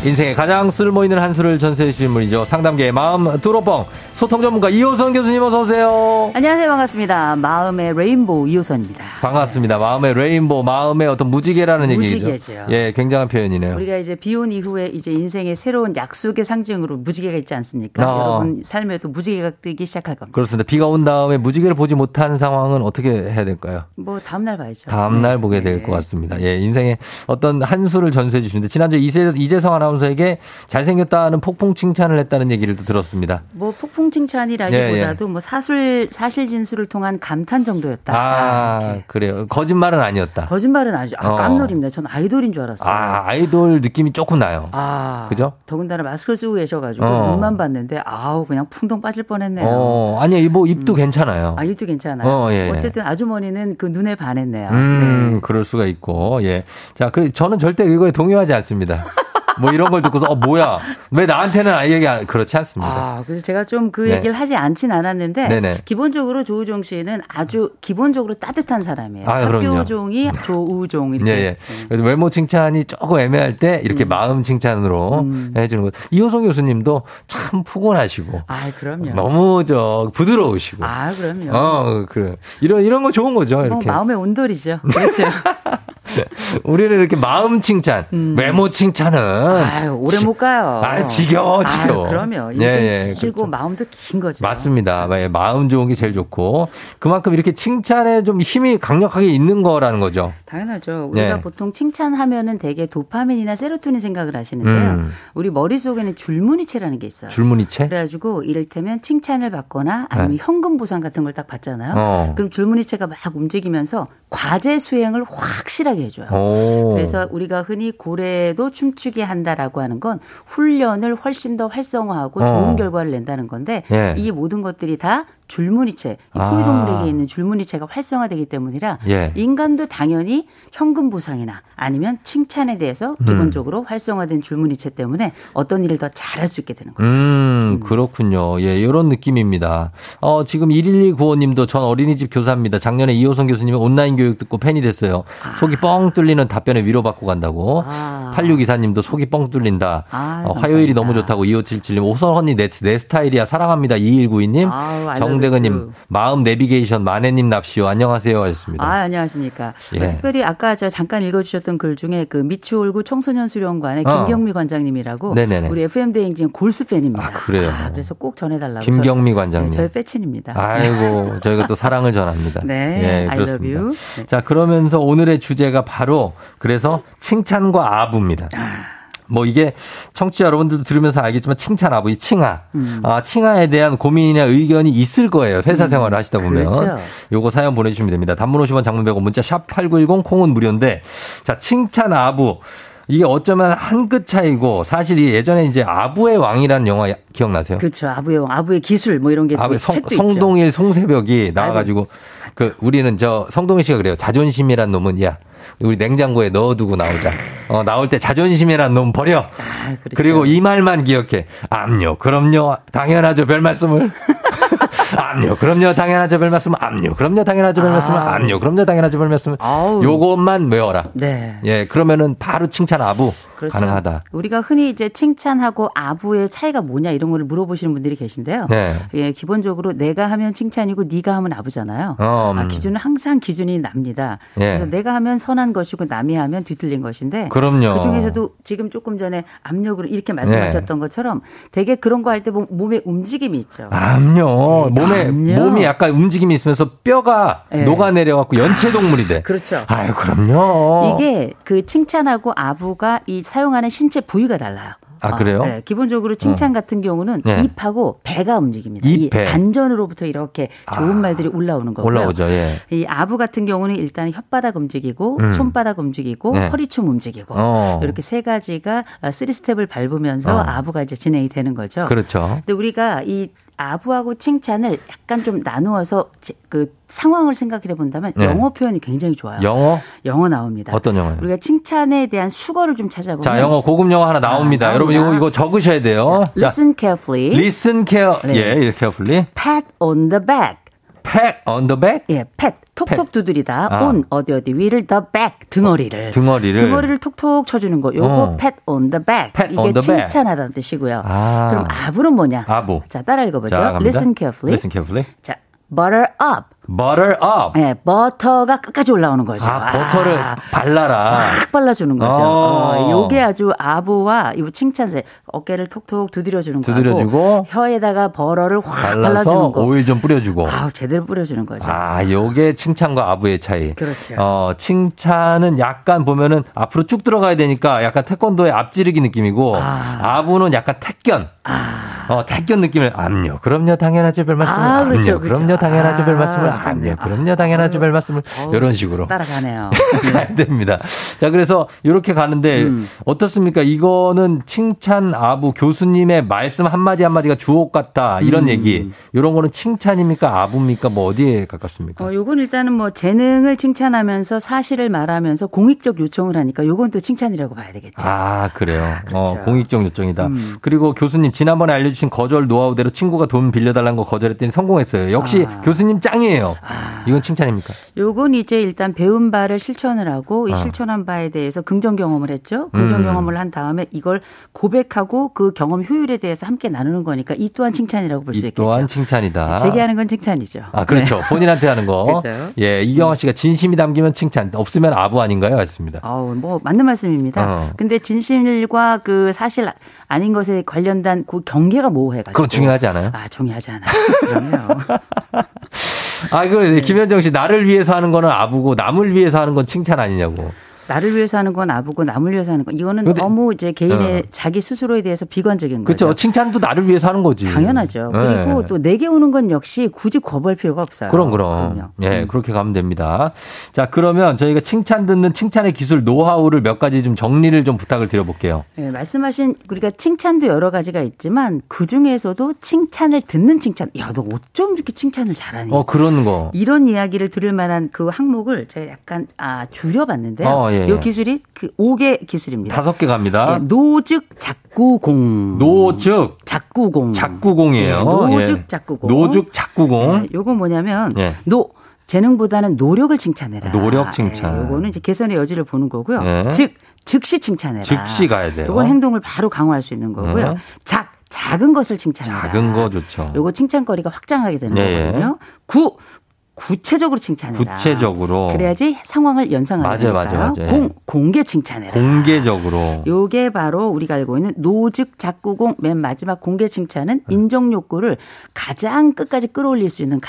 인생의 가장 쓸모있는 한 수를 전수해 주신 분이죠. 상담계의 마음 뚜로뻥 소통 전문가 이호선 교수님 어서 오세요. 안녕하세요. 반갑습니다. 마음의 레인보우 이호선입니다. 반갑습니다. 마음의 레인보우, 마음의 어떤 무지개라는 무지개죠. 얘기죠. 예, 굉장한 표현이네요. 우리가 이제 비온 이후에 이제 인생의 새로운 약속의 상징으로 무지개가 있지 않습니까? 여러분 삶에도 무지개가 뜨기 시작할 겁니다. 그렇습니다. 비가 온 다음에 무지개를 보지 못한 상황은 어떻게 해야 될까요? 뭐 다음 날 봐야죠. 다음 날 보게 될 것 같습니다. 예, 인생의 어떤 한 수를 전수해 주시는데 지난주 이재성 아나운서 에게 잘생겼다는 폭풍 칭찬을 했다는 얘기를 또 들었습니다. 뭐 폭풍 칭찬이라기보다도 뭐 사실 진술을 통한 감탄 정도였다. 아 그래요. 거짓말은 아니었다. 거짓말은 아니죠. 아, 깜놀입니다. 전 아이돌인 줄 알았어요. 아 아이돌 느낌이 조금 나요. 아 그죠? 더군다나 마스크를 쓰고 계셔가지고 눈만 봤는데 아우 그냥 풍덩 빠질 뻔했네요. 아니 뭐 입도 괜찮아요. 아 입도 괜찮아요. 예. 어쨌든 아주머니는 그 눈에 반했네요. 그럴 수가 있고 예. 자 그래 저는 절대 이거에 동요하지 않습니다. 뭐 이런 걸 듣고서 뭐야 왜 나한테는 얘기 안 그렇지 않습니다. 아 그래서 제가 좀 그 얘기를 하지 않진 않았는데 기본적으로 조우종 씨는 아주 기본적으로 따뜻한 사람이에요. 아, 학교종이 조우종 이렇게. 네. 그래서 외모 칭찬이 조금 애매할 때 이렇게 마음 칭찬으로 해주는 거. 이호성 교수님도 참 푸근하시고. 아 그럼요. 너무 저 부드러우시고. 아 그럼요. 그래 이런 거 좋은 거죠. 이렇게. 마음의 온돌이죠. 그렇죠. 우리는 이렇게 마음 칭찬, 외모 칭찬은 아유, 오래 못 가요. 아 지겨워. 아유, 그럼요. 인생 길고 그렇죠. 마음도 긴 거죠. 맞습니다. 마음 좋은 게 제일 좋고 그만큼 이렇게 칭찬에 좀 힘이 강력하게 있는 거라는 거죠. 당연하죠. 우리가 보통 칭찬하면은 되게 도파민이나 세로토닌 생각을 하시는데요. 우리 머릿속에는 줄무늬체라는 게 있어요. 줄무늬체? 그래가지고 이를테면 칭찬을 받거나 아니면 현금 보상 같은 걸 딱 받잖아요. 그럼 줄무늬체가 막 움직이면서 과제 수행을 확실하게 해줘요. 그래서 우리가 흔히 고래도 춤추게 한다라고 하는 건 훈련을 훨씬 더 활성화하고 좋은 결과를 낸다는 건데 이 모든 것들이 다 줄무늬체, 포유동물에게 있는 줄무늬체가 활성화되기 때문이라 인간도 당연히 현금 보상이나 아니면 칭찬에 대해서 기본적으로 활성화된 줄무늬체 때문에 어떤 일을 더 잘할 수 있게 되는 거죠. 그렇군요. 예, 이런 느낌입니다. 지금 1129호님도 전 어린이집 교사입니다. 작년에 이호선 교수님의 온라인 교육 듣고 팬이 됐어요. 속이 뻥 뚫리는 답변에 위로받고 간다고. 8624님도 속이 뻥 뚫린다. 화요일이 너무 좋다고. 2577님 호선 언니 내 스타일이야 사랑합니다. 2192님 정대근님 마음 내비게이션 마네님 납시오 안녕하세요 하셨습니다. 아 안녕하십니까. 특별히 아까 제가 잠깐 읽어주셨던 글 중에 그 미츠홀구 청소년 수련관의 김경미 관장님이라고 우리 FM 대행진 골수 팬입니다. 아 그래요. 그래서 꼭 전해달라고. 김경미 관장님. 저희 패친입니다. 아이고 저희가 또 사랑을 전합니다. 네, I love you. 자 그러면서 오늘의 주제가 바로 그래서 칭찬과 아부입니다. 뭐 이게 청취자 여러분들도 들으면서 알겠지만 칭찬 아부, 이 칭하. 칭하에 대한 고민이나 의견이 있을 거예요. 회사 생활을 하시다 보면. 그렇죠. 요거 사연 보내주시면 됩니다. 단문 50원 장문 100원 문자 샵 8910 콩은 무료인데 자 칭찬 아부. 이게 어쩌면 한 끗 차이고 사실 예전에 이제 아부의 왕이라는 영화 기억나세요? 그렇죠. 아부의 왕, 아부의 기술 뭐 이런 게 책도 있죠. 성동일, 송새벽이 나와가지고 우리는 저 성동일 씨가 그래요. 자존심이란 놈은 야 우리 냉장고에 넣어두고 나오자. 나올 때 자존심이란 놈 버려. 아, 그렇죠. 그리고 이 말만 기억해. 암요. 그럼요. 당연하죠. 별 말씀을. 압류. 그럼요, 당연하죠. 별 말씀 압류. 그럼요, 당연하죠. 별 말씀 압류. 그럼요, 당연하죠. 별 말씀. 요것만 외워라. 네. 예, 그러면은 바로 칭찬 아부. 그렇죠. 가능하다. 우리가 흔히 이제 칭찬하고 아부의 차이가 뭐냐 이런 걸 물어보시는 분들이 계신데요. 네. 예, 기본적으로 내가 하면 칭찬이고 네가 하면 아부잖아요. 기준은 항상 기준이 납니다. 예. 그래서 내가 하면 선한 것이고 남이 하면 뒤틀린 것인데. 그럼요. 그중에서도 지금 조금 전에 압력으로 이렇게 말씀하셨던 네. 것처럼 되게 그런 거 할 때 몸에 움직임이 있죠. 압력. 네. 몸이 약간 움직임이 있으면서 뼈가 네. 녹아내려갖고 연체동물이 돼. 그렇죠. 아유, 그럼요. 이게 그 칭찬하고 아부가 이 사용하는 신체 부위가 달라요. 아, 그래요? 네. 기본적으로 칭찬 같은 경우는 네. 입하고 배가 움직입니다. 입, 배. 이 반전으로부터 이렇게 좋은 말들이 올라오는 거고요. 올라오죠. 예. 이 아부 같은 경우는 일단 혓바닥 움직이고 손바닥 움직이고 네. 허리춤 움직이고 이렇게 세 가지가 3스텝을 밟으면서 아부가 이제 진행이 되는 거죠. 그렇죠. 근데 우리가 이 아부하고 칭찬을 약간 좀 나누어서 그 상황을 생각해 본다면 네. 영어 표현이 굉장히 좋아요. 영어 나옵니다. 어떤 영어요? 우리가 칭찬에 대한 수거를 좀 찾아보면 자, 영어 고급 영어 하나 나옵니다. 여러분 이거 적으셔야 돼요. 자, listen carefully. 네. 예, 이렇게 carefully. Pat on the back. Pat on the back? 예, pat. 톡톡 두드리다, on, 어디, 위를, the back, 등어리를 톡톡 쳐주는 거, 요거, pat on the back. 이게 칭찬하다는 뜻이고요. 그럼 아부는 뭐냐? 아부. 자, 따라 읽어보죠. 자, Listen carefully. 자, butter up. 네, 버터가 끝까지 올라오는 거죠. 버터를 발라라. 막 발라주는 거죠. 요게 아주 아부와 이 칭찬 세 어깨를 톡톡 두드려주는 거고. 두드려주고. 혀에다가 버터를 확 발라주는 거. 오일 좀 뿌려주고. 제대로 뿌려주는 거죠. 요게 칭찬과 아부의 차이. 그렇죠. 칭찬은 약간 보면은 앞으로 쭉 들어가야 되니까 약간 태권도의 앞지르기 느낌이고. 아부는 약간 택견. 택견 느낌을 압류. 그럼요, 당연하지 별 말씀을 압류. 그렇죠. 그럼요, 당연하지 별 말씀을 압류. 그럼요, 당연하지 별 말씀을 이런 식으로 따라가네요. 가야 됩니다. 자, 그래서 이렇게 가는데 어떻습니까? 이거는 칭찬 아부 교수님의 말씀 한 마디 한 마디가 주옥 같다 이런 얘기. 이런 거는 칭찬입니까 아부입니까? 뭐 어디에 가깝습니까? 요건 일단은 뭐 재능을 칭찬하면서 사실을 말하면서 공익적 요청을 하니까 요건 또 칭찬이라고 봐야 되겠죠. 그래요. 그렇죠. 공익적 요청이다. 그리고 교수님 지난번에 알려주신 거절 노하우대로 친구가 돈 빌려달라는 거 거절했더니 성공했어요. 역시 교수님 짱이에요. 이건 칭찬입니까? 요건 이제 일단 배운 바를 실천을 하고 이 실천한 바에 대해서 긍정 경험을 했죠. 긍정 경험을 한 다음에 이걸 고백하고 그 경험 효율에 대해서 함께 나누는 거니까 이 또한 칭찬이라고 볼 수 있겠죠. 또한 칭찬이다. 제기하는 건 칭찬이죠. 그렇죠. 네. 본인한테 하는 거. 그렇죠. 예, 이경아 씨가 진심이 담기면 칭찬, 없으면 아부 아닌가요? 했습니다. 뭐 맞는 말씀입니다. 근데 진실과 그 사실 아닌 것에 관련된 그 경계가 모호해가지고. 그건 중요하지 않아요? 중요하지 않아요. 그럼요. 김현정 씨, 나를 위해서 하는 거는 아부고, 남을 위해서 하는 건 칭찬 아니냐고. 나를 위해서 하는 건 아부고 남을 위해서 하는 건 이거는 근데, 너무 이제 개인의 자기 스스로에 대해서 비관적인 거죠. 그렇죠. 칭찬도 나를 위해서 하는 거지. 당연하죠. 그리고 또 내게 오는 건 역시 굳이 거부할 필요가 없어요. 그럼요. 예, 그렇게 가면 됩니다. 자, 그러면 저희가 칭찬 듣는 칭찬의 기술 노하우를 몇 가지 좀 정리를 좀 부탁을 드려볼게요. 네, 말씀하신 우리가 칭찬도 여러 가지가 있지만 그중에서도 칭찬을 듣는 칭찬. 야, 너 어쩜 이렇게 칭찬을 잘하니? 그런 거. 이런 이야기를 들을 만한 그 항목을 제가 약간 줄여봤는데요. 이 기술이 그 5개 기술입니다. 5개 갑니다. 노즉 작구공이에요. 노즉 작구공. 요건 뭐냐면 재능보다는 노력을 칭찬해라. 노력 칭찬. 요거는 이제 개선의 여지를 보는 거고요. 즉시 칭찬해라. 즉시 가야 돼요. 요건 행동을 바로 강화할 수 있는 거고요. 작은 것을 칭찬해라. 작은 거 좋죠. 요거 칭찬거리가 확장하게 되는 거거든요. 구체적으로 칭찬해라. 구체적으로. 그래야지 상황을 연상하게 되니까요. 맞아요. 공개 칭찬해라. 공개적으로. 요게 바로 우리가 알고 있는 노즉 작구공 맨 마지막 공개 칭찬은 인정 욕구를 가장 끝까지 끌어올릴 수 있는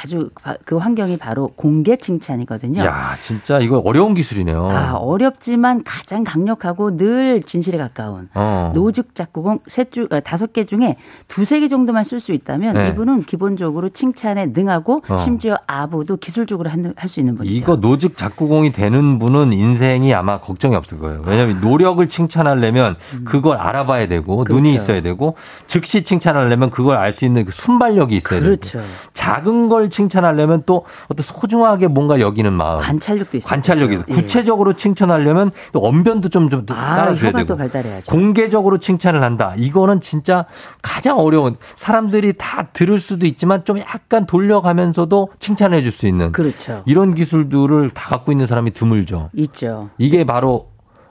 그 환경이 바로 공개 칭찬이거든요. 야, 진짜 이거 어려운 기술이네요. 어렵지만 가장 강력하고 늘 진실에 가까운 노즉 작구공 5개 중에 2-3개 정도만 쓸 수 있다면 이분은 기본적으로 칭찬에 능하고 심지어 아부도 기술적으로 할 수 있는 분이죠. 이거 노직 작구공이 되는 분은 인생이 아마 걱정이 없을 거예요. 왜냐하면 노력을 칭찬하려면 그걸 알아봐야 되고 그렇죠. 눈이 있어야 되고 즉시 칭찬하려면 그걸 알 수 있는 그 순발력이 있어야 그렇죠. 되고 작은 걸 칭찬하려면 또 어떤 소중하게 뭔가 여기는 마음. 관찰력도 있어요. 관찰력이 있어요. 구체적으로 칭찬하려면 또 언변도 좀 따라줘야 되고. 발달해야죠. 공개적으로 칭찬을 한다. 이거는 진짜 가장 어려운 사람들이 다 들을 수도 있지만 좀 약간 돌려가면서도 칭찬해 줄 수 있는 그렇죠. 이런 기술들을 다 갖고 있는 사람이 드물죠. 있죠. 이게 바로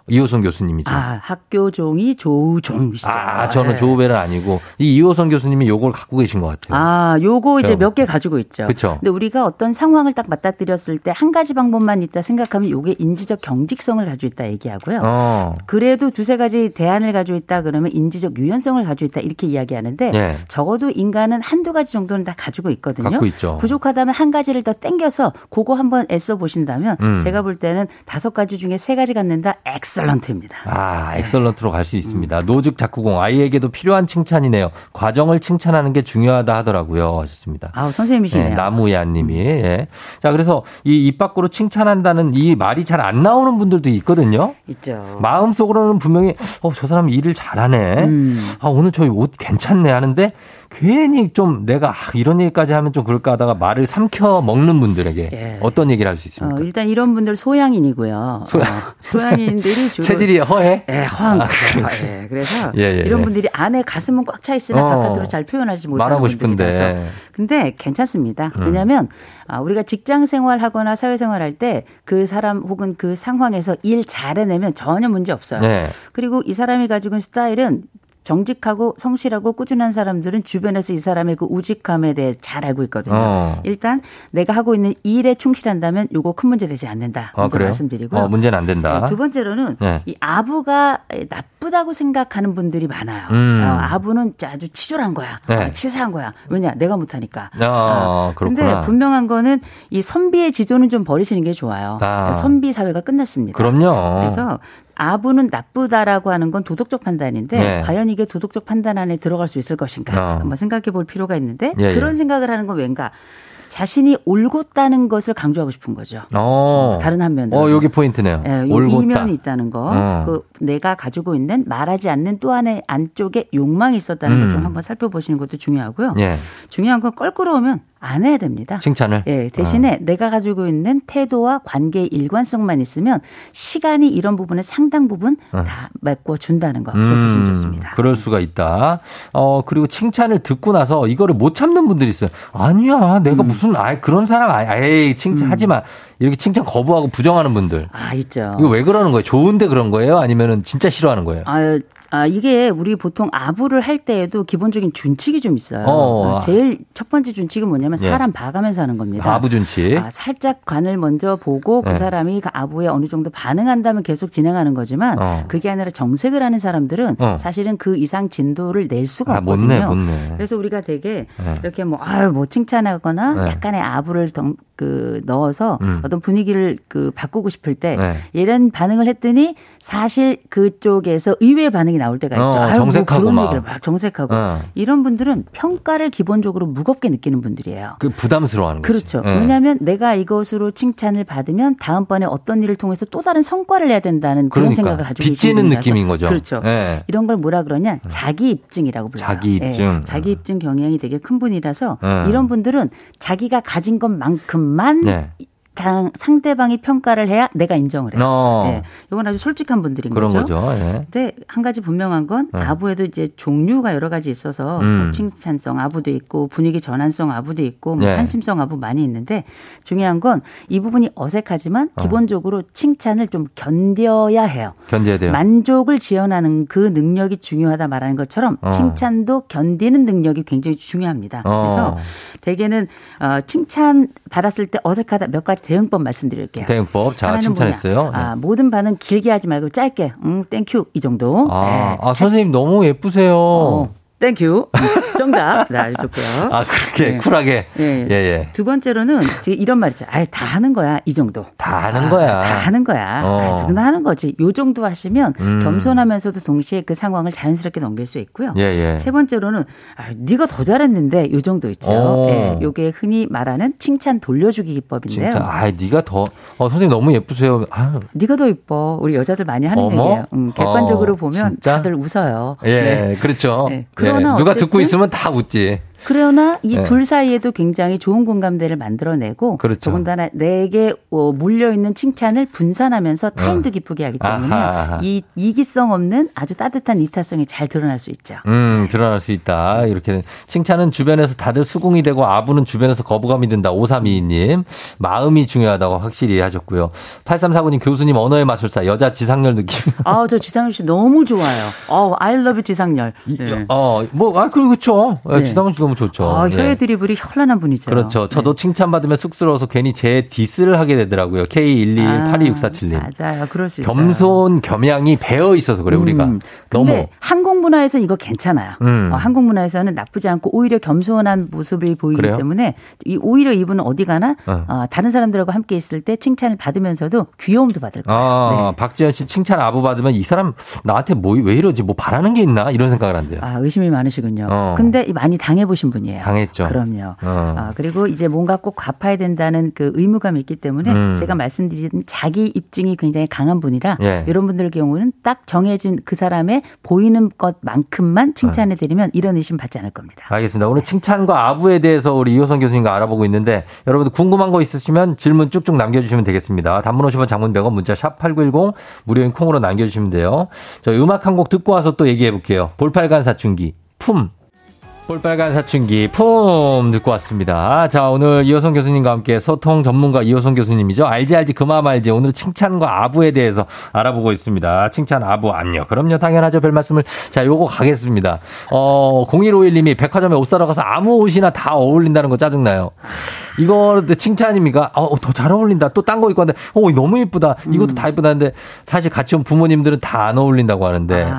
이호선 교수님이죠. 아, 학교종이 조우종이시죠. 아, 저는 네. 조우배는 아니고 이 이호선 교수님이 요걸 갖고 계신 것 같아요. 아, 요거 이제 몇 개 가지고 있죠. 그렇죠. 근데 우리가 어떤 상황을 딱 맞닥뜨렸을 때 한 가지 방법만 있다 생각하면 요게 인지적 경직성을 가지고 있다 얘기하고요. 그래도 두세 가지 대안을 가지고 있다 그러면 인지적 유연성을 가지고 있다 이렇게 이야기하는데 네. 적어도 인간은 한두 가지 정도는 다 가지고 있거든요. 갖고 있죠. 부족하다면 한 가지를 더 땡겨서 그거 한번 애써 보신다면 제가 볼 때는 5가지 중에 3가지 갖는다. 엑셀런트입니다. 아, 엑셀런트로 갈 수 있습니다. 노즉 작구공 아이에게도 필요한 칭찬이네요. 과정을 칭찬하는 게 중요하다 하더라고요. 하셨습니다. 아, 선생님이시네요. 네, 나무야님이. 예. 자, 그래서 이 입 밖으로 칭찬한다는 이 말이 잘 안 나오는 분들도 있거든요. 있죠. 마음 속으로는 분명히 저 사람 일을 잘하네. 아, 오늘 저 옷 괜찮네 하는데. 괜히 좀 내가 이런 얘기까지 하면 좀 그럴까 하다가 말을 삼켜 먹는 분들에게 예. 어떤 얘기를 할 수 있습니까? 일단 이런 분들 소양인이고요. 소양인들이 주로. 체질이 허해? 예, 허한 거죠. 아, 예. 그래서 이런 분들이 안에 가슴은 꽉 차 있으나 바깥으로 잘 표현하지 못하는 말하고 싶은데. 근데 괜찮습니다. 왜냐하면 우리가 직장 생활하거나 사회 생활할 때 그 사람 혹은 그 상황에서 일 잘해내면 전혀 문제 없어요. 네. 그리고 이 사람이 가지고 있는 스타일은 정직하고 성실하고 꾸준한 사람들은 주변에서 이 사람의 그 우직함에 대해 잘 알고 있거든요. 일단 내가 하고 있는 일에 충실한다면 이거 큰 문제 되지 않는다. 그래요? 말씀드리고요. 문제는 안 된다. 두 번째로는 네. 이 아부가 나쁘다고 생각하는 분들이 많아요. 아부는 아주 치졸한 거야. 네. 치사한 거야. 왜냐? 내가 못하니까. 그런데 분명한 거는 이 선비의 지조는 좀 버리시는 게 좋아요. 그러니까 선비 사회가 끝났습니다. 그럼요. 그래서 아부는 나쁘다라고 하는 건 도덕적 판단인데 네. 과연 이게 도덕적 판단 안에 들어갈 수 있을 것인가 한번 생각해 볼 필요가 있는데 그런 생각을 하는 건 왠가 자신이 옳았다는 것을 강조하고 싶은 거죠. 다른 한면으로. 여기 포인트네요. 네, 이면이 있다는 거. 그 내가 가지고 있는 말하지 않는 또 하나의 안쪽에 욕망이 있었다는 걸 좀 한번 살펴보시는 것도 중요하고요. 예. 중요한 건 껄끄러우면 안 해야 됩니다. 칭찬을. 예, 대신에 내가 가지고 있는 태도와 관계의 일관성만 있으면 시간이 이런 부분을 상당 부분 다 메꿔준다는 거 기억하시면 좋습니다. 그럴 수가 있다. 그리고 칭찬을 듣고 나서 이거를 못 참는 분들이 있어요. 아니야, 내가 무슨 그런 사람 아예 칭찬하지 마. 이렇게 칭찬 거부하고 부정하는 분들. 아, 있죠. 이거 왜 그러는 거예요? 좋은데 그런 거예요? 아니면은 진짜 싫어하는 거예요? 이게 우리 보통 아부를 할 때에도 기본적인 준칙이 좀 있어요. 제일 첫 번째 준칙은 뭐냐면 사람 봐가면서 하는 겁니다. 아부 준칙. 살짝 관을 먼저 보고 그 사람이 그 아부에 어느 정도 반응한다면 계속 진행하는 거지만 그게 아니라 정색을 하는 사람들은 사실은 그 이상 진도를 낼 수가 없거든요. 못 내. 그래서 우리가 되게 이렇게 뭐 칭찬하거나 약간의 아부를 넣어서 어떤 분위기를 바꾸고 싶을 때 이런 반응을 했더니 사실 그쪽에서 의외의 반응이 나올 때가 있죠. 정색하고 그런 얘기를 막 정색하고 이런 분들은 평가를 기본적으로 무겁게 느끼는 분들이에요. 그 부담스러워하는 거죠. 그렇죠. 왜냐하면 내가 이것으로 칭찬을 받으면 다음번에 어떤 일을 통해서 또 다른 성과를 내야 된다는 그런 생각을 가지고 빚지는 느낌인 거죠. 그렇죠. 이런 걸 뭐라 그러냐 자기 입증이라고 불러요. 자기 입증. 자기 입증 경향이 되게 큰 분이라서 이런 분들은 자기가 가진 것만큼만 상대방이 평가를 해야 내가 인정을 해요. 이건 아주 솔직한 분들인 그런 거죠. 근데 한 가지 분명한 건 아부에도 이제 종류가 여러 가지 있어서 칭찬성 아부도 있고 분위기 전환성 아부도 있고 뭐 한심성 아부 많이 있는데 중요한 건 이 부분이 어색하지만 기본적으로 칭찬을 좀 견뎌야 해요. 견뎌야 돼요. 만족을 지연하는 그 능력이 중요하다 말하는 것처럼 칭찬도 견디는 능력이 굉장히 중요합니다. 그래서 대개는 칭찬 받았을 때 어색하다 몇 가지 대응법 말씀드릴게요. 대응법. 자, 칭찬했어요. 모든 반응 길게 하지 말고 짧게. 땡큐. 이 정도. 선생님 너무 예쁘세요. 땡큐. 정답. 네, 좋고요. 아, 그렇게 네. 쿨하게. 예, 예. 예. 두 번째로는 이런 말이죠. 아, 다 하는 거야. 이 정도. 다 하는 거야. 다 하는 거야. 어. 누구나 하는 거지. 요 정도 하시면 겸손하면서도 동시에 그 상황을 자연스럽게 넘길 수 있고요. 예, 예. 세 번째로는 아, 네가 더 잘했는데 요 정도 있죠. 예. 요게 흔히 말하는 칭찬 돌려주기 기법인데요. 진짜. 아, 네가 더 선생님 너무 예쁘세요. 아. 네가 더 예뻐. 우리 여자들 많이 하는 얘기예요. 객관적으로 보면 진짜? 다들 웃어요. 예, 네. 그렇죠. 네. 그러나 네. 누가 듣고 있으면 다 웃지. 그러나 이 둘 네. 사이에도 굉장히 좋은 공감대를 만들어내고 그렇죠. 더군다나 내게 몰려있는 칭찬을 분산하면서 타인도 기쁘게 하기 때문에 아하. 이 이기성 없는 아주 따뜻한 이타성이 잘 드러날 수 있죠. 드러날 수 있다. 이렇게 칭찬은 주변에서 다들 수긍이 되고 아부는 주변에서 거부감이 든다. 5322님 마음이 중요하다고 확실히 하셨고요. 8349님 교수님 언어의 마술사 여자 지상렬 느낌. 아, 저 지상렬 씨 너무 좋아요. I love 지상렬. 네. 그렇죠. 네. 지상렬 씨 너무 좋죠. 아, 혀의 드리블이 현란한 분이죠. 그렇죠. 저도 칭찬받으면 쑥스러워서 괜히 제 디스를 하게 되더라고요. K12182647님. 맞아요. 그럴 수 있어요. 겸손 겸양이 배어 있어서 그래 우리가. 근데 한국 문화에서는 이거 괜찮아요. 한국 문화에서는 나쁘지 않고 오히려 겸손한 모습을 보이기 그래요? 때문에 오히려 이분은 어디 가나 다른 사람들하고 함께 있을 때 칭찬을 받으면서도 귀여움도 받을 거예요. 아, 네. 박지현 씨 칭찬 아부 받으면 이 사람 나한테 왜 이러지? 뭐 바라는 게 있나? 이런 생각을 한대요. 아, 의심이 많으시군요. 근데 많이 당해보신 분이에요. 당했죠. 그럼요. 그리고 이제 뭔가 꼭 갚아야 된다는 그 의무감이 있기 때문에 제가 말씀드린 자기 입증이 굉장히 강한 분이라 예. 이런 분들 경우는 딱 정해진 그 사람의 보이는 것만큼만 칭찬해드리면 이런 의심 받지 않을 겁니다. 알겠습니다. 오늘 칭찬과 아부에 대해서 우리 이호선 교수님과 알아보고 있는데 여러분들 궁금한 거 있으시면 질문 쭉쭉 남겨주시면 되겠습니다. 단문 50원 장문 100원 문자 샵 8910 무료인 콩으로 남겨주시면 돼요. 저희 음악 한 곡 듣고 와서 또 얘기해 볼게요. 볼빨간 사춘기 품. 볼빨간 사춘기 폼 듣고 왔습니다. 자, 오늘 이호선 교수님과 함께 소통 전문가 이호선 교수님이죠. 알지 그만 알지. 오늘 칭찬과 아부에 대해서 알아보고 있습니다. 칭찬 아부 안녕. 그럼요. 당연하죠. 별 말씀을. 자, 요거 가겠습니다. 0151님이 백화점에 옷 사러 가서 아무 옷이나 다 어울린다는 거 짜증나요. 이거 칭찬입니까? 더 잘 어울린다. 또 딴 거 입고 왔는데 너무 예쁘다. 이것도 다 예쁘다는데 사실 같이 온 부모님들은 다 안 어울린다고 하는데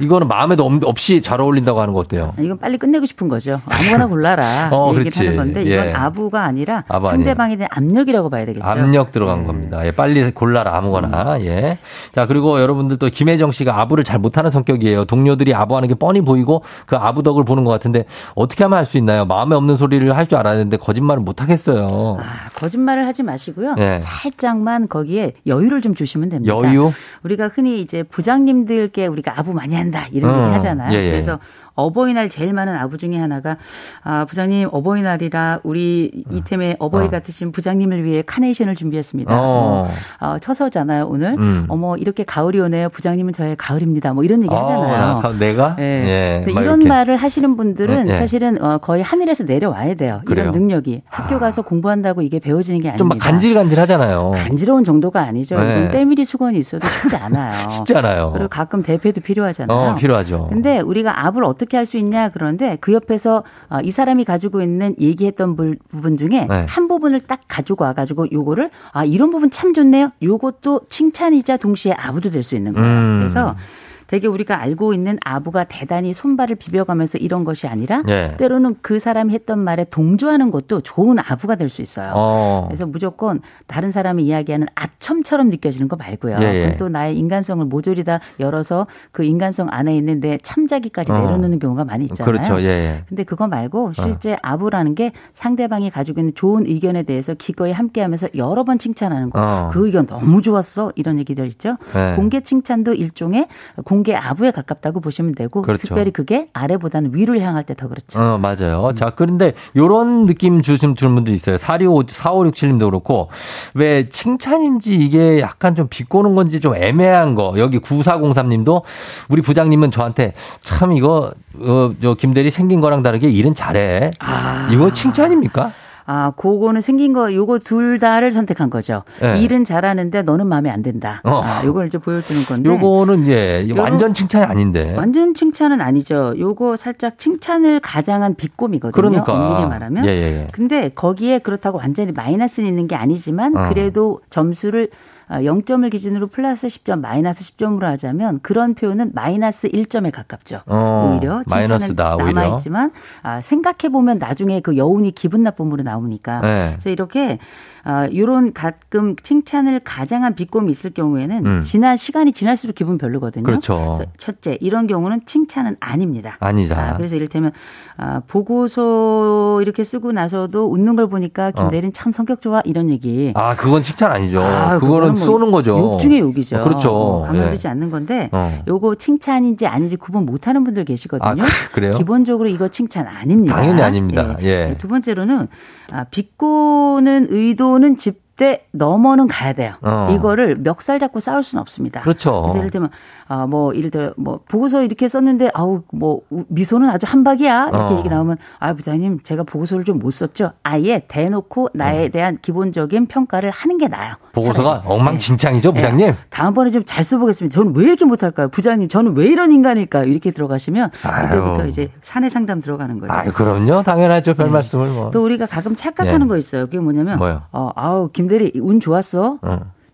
이거는 마음에도 없이 잘 어울린다고 하는 거 어때요? 이건 빨리 끝내고 싶은 거죠. 아무거나 골라라. 얘기를 하는 건데 이건 예. 아부가 아니라 아부 상대방에 대한 압력이라고 봐야 되겠죠. 압력 들어간 겁니다. 예, 빨리 골라라 아무거나. 예. 자, 그리고 여러분들 또 김혜정 씨가 아부를 잘 못하는 성격이에요. 동료들이 아부하는 게 뻔히 보이고 그 아부덕을 보는 것 같은데 어떻게 하면 할 수 있나요? 마음에 없는 소리를 할 줄 알았는데 거짓말을 못 하겠어요. 거짓말을 하지 마시고요. 예. 살짝만 거기에 여유를 좀 주시면 됩니다. 여유? 우리가 흔히 이제 부장님들께 우리가 아부 많이 하는 이런 얘기 하잖아요. 예, 예. 그래서 어버이날 제일 많은 아부 중에 하나가 부장님 어버이날이라 우리 이템의 어버이 같으신 부장님을 위해 카네이션을 준비했습니다. 처서잖아요 오늘. 어머 이렇게 가을이 오네요. 부장님은 저의 가을입니다. 뭐 이런 얘기 하잖아요. 내가? 네. 예, 이런 이렇게. 말을 하시는 분들은 사실은 거의 하늘에서 내려와야 돼요. 그래요? 이런 능력이. 학교 가서 공부한다고 이게 배워지는 게 아닙니다. 좀 막 간질간질하잖아요. 간지러운 정도가 아니죠. 네. 때밀이 수건이 있어도 쉽지 않아요. 쉽지 않아요. 그리고 가끔 대패도 필요하잖아요. 필요하죠. 근데 우리가 아부를 어떻게 할 수 있냐 그런데 그 옆에서 이 사람이 가지고 있는 얘기했던 부분 중에 한 부분을 딱 가지고 와가지고 요거를 이런 부분 참 좋네요. 요것도 칭찬이자 동시에 아부도 될 수 있는 거예요. 그래서 되게 우리가 알고 있는 아부가 대단히 손발을 비벼가면서 이런 것이 아니라 때로는 그 사람이 했던 말에 동조하는 것도 좋은 아부가 될 수 있어요. 그래서 무조건 다른 사람이 이야기하는 아첨처럼 느껴지는 거 말고요. 또 나의 인간성을 모조리 다 열어서 그 인간성 안에 있는 내 참자기까지 내려놓는 경우가 많이 있잖아요. 그렇죠. 근데 그거 말고 실제 아부라는 게 상대방이 가지고 있는 좋은 의견에 대해서 기꺼이 함께하면서 여러 번 칭찬하는 거. 그 의견 너무 좋았어. 이런 얘기들 있죠. 공개 칭찬도 일종의 공개 아부에 가깝다고 보시면 되고 그렇죠. 특별히 그게 아래보다는 위를 향할 때 더 그렇죠. 맞아요. 자, 그런데 이런 느낌 주는 분도 있어요. 4567님도 그렇고 왜 칭찬인지 이게 약간 좀 비꼬는 건지 좀 애매한 거. 여기 9403님도 우리 부장님은 저한테 참 이거 저 김대리 생긴 거랑 다르게 일은 잘해. 이거 칭찬입니까? 그거는 생긴 거, 요거 둘 다를 선택한 거죠. 일은 잘하는데 너는 마음에 안 든다. 요걸 이제 보여주는 건데. 요거는 완전 칭찬이 아닌데. 완전 칭찬은 아니죠. 요거 살짝 칭찬을 가장한 비꼼이거든요. 그러니까. 엄밀히 말하면. 근데 거기에 그렇다고 완전히 마이너스는 있는 게 아니지만 그래도 점수를 0점을 기준으로 플러스 10점, 마이너스 10점으로 하자면 그런 표현은 마이너스 1점에 가깝죠. 오히려 마이너스다. 오히려 남아있지만 생각해보면 나중에 그 여운이 기분 나쁨으로 나오니까. 네. 그래서 이렇게 이런 가끔 칭찬을 가장한 비꼼이 있을 경우에는 지난 시간이 지날수록 기분 별로거든요. 그렇죠. 첫째, 이런 경우는 칭찬은 아닙니다. 아니다. 그래서 이를테면 보고서 이렇게 쓰고 나서도 웃는 걸 보니까 김대리는 참 성격 좋아 이런 얘기. 아, 그건 칭찬 아니죠. 그거는 뭐 쏘는 거죠. 욕 중에 욕이죠. 그렇죠. 감안되지 않는 건데 요거 칭찬인지 아닌지 구분 못하는 분들 계시거든요. 아, 그래요? 기본적으로 이거 칭찬 아닙니다. 당연히 아닙니다. 예. 두 번째로는 비꼬는 의도는 집대 넘어는 가야 돼요. 이거를 멱살 잡고 싸울 수는 없습니다. 그렇죠. 그래서 예를 들면 예를 들어 보고서 이렇게 썼는데 미소는 아주 한박이야 이렇게 얘기 나오면 부장님 제가 보고서를 좀 못 썼죠. 아예 대놓고 나에 대한 기본적인 평가를 하는 게 나아요. 보고서가 차라리. 엉망진창이죠, 부장님. 네. 다음번에 좀 잘 써보겠습니다. 저는 왜 이렇게 못할까요, 부장님? 저는 왜 이런 인간일까요? 이렇게 들어가시면 그때부터 이제 사내 상담 들어가는 거예요. 아, 그럼요, 당연하죠. 별 말씀을 뭐. 또 우리가 가끔 착각하는 거 있어요. 그게 뭐냐면 김대리 운 좋았어.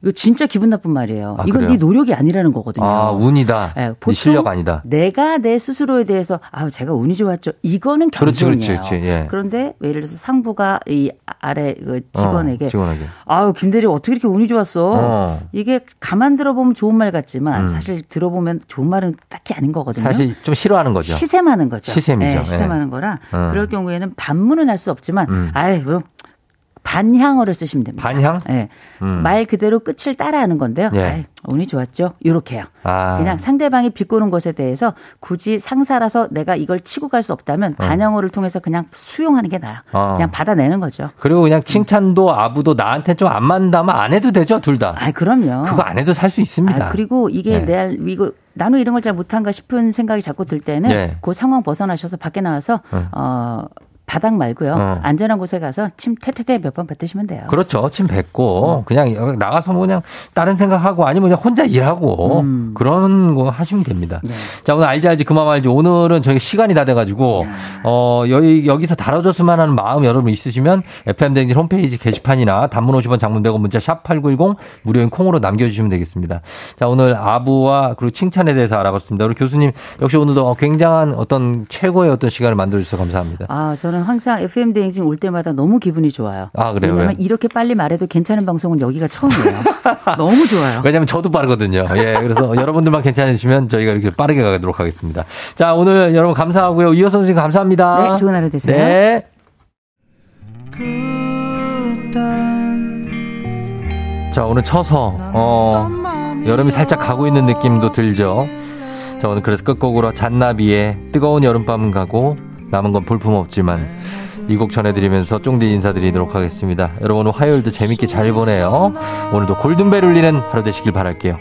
이거 진짜 기분 나쁜 말이에요. 아, 이건 그래요? 네 노력이 아니라는 거거든요. 아, 운이다. 네, 네 실력 아니다. 내가 내 스스로에 대해서 제가 운이 좋았죠. 이거는 경쟁이에요. 그렇지. 예. 그런데 예를 들어서 상부가 이 아래 직원에게. 김대리 어떻게 이렇게 운이 좋았어. 이게 가만 들어보면 좋은 말 같지만 사실 들어보면 좋은 말은 딱히 아닌 거거든요. 사실 좀 싫어하는 거죠. 시샘하는 거죠. 시샘이죠. 네, 시샘하는 거라 그럴 경우에는 반문은 할 수 없지만 반향어를 쓰시면 됩니다. 반향? 네. 말 그대로 끝을 따라하는 건데요. 예. 운이 좋았죠. 이렇게요. 그냥 상대방이 비꼬는 것에 대해서 굳이 상사라서 내가 이걸 치고 갈 수 없다면 반향어를 통해서 그냥 수용하는 게 나아요. 그냥 받아내는 거죠. 그리고 그냥 칭찬도 아부도 나한테 좀 안 맞는다면 안 해도 되죠, 둘 다. 아, 그럼요. 그거 안 해도 살 수 있습니다. 그리고 이게 나는 이런 걸 잘 못한가 싶은 생각이 자꾸 들 때는 그 상황 벗어나셔서 밖에 나와서 바닥 말고요. 안전한 곳에 가서 침 퇴퇴퇴 몇 번 뱉으시면 돼요. 그렇죠. 침 뱉고 그냥 나가서 그냥 다른 생각하고 아니면 그냥 혼자 일하고 그런 거 하시면 됩니다. 네. 자, 오늘 알지 그만 말지. 오늘은 저희 시간이 다 돼가지고 여기서 다뤄줬으면 하는 마음 여러분 있으시면 FM대행진 홈페이지 게시판이나 단문 50원 장문 100원 문자 샵 8910 무료인 콩으로 남겨주시면 되겠습니다. 자, 오늘 아부와 그리고 칭찬에 대해서 알아봤습니다. 우리 교수님 역시 오늘도 굉장한 최고의 시간을 만들어주셔서 감사합니다. 저는 항상 FM 대행진 올 때마다 너무 기분이 좋아요. 아, 그래요? 왜냐면 이렇게 빨리 말해도 괜찮은 방송은 여기가 처음이에요. 너무 좋아요. 왜냐면 저도 빠르거든요. 예, 그래서 여러분들만 괜찮으시면 저희가 이렇게 빠르게 가도록 하겠습니다. 자, 오늘 여러분 감사하고요. 이호선 선생님 감사합니다. 네, 좋은 하루 되세요. 네. 자, 오늘 쳐서 여름이 살짝 가고 있는 느낌도 들죠. 자, 오늘 그래서 끝곡으로 잔나비의 뜨거운 여름밤은 가고 남은 건 볼품없지만 이 곡 전해드리면서 쫑디 인사드리도록 하겠습니다. 여러분 오늘 화요일도 재밌게 잘 보내요. 오늘도 골든벨 울리는 하루 되시길 바랄게요.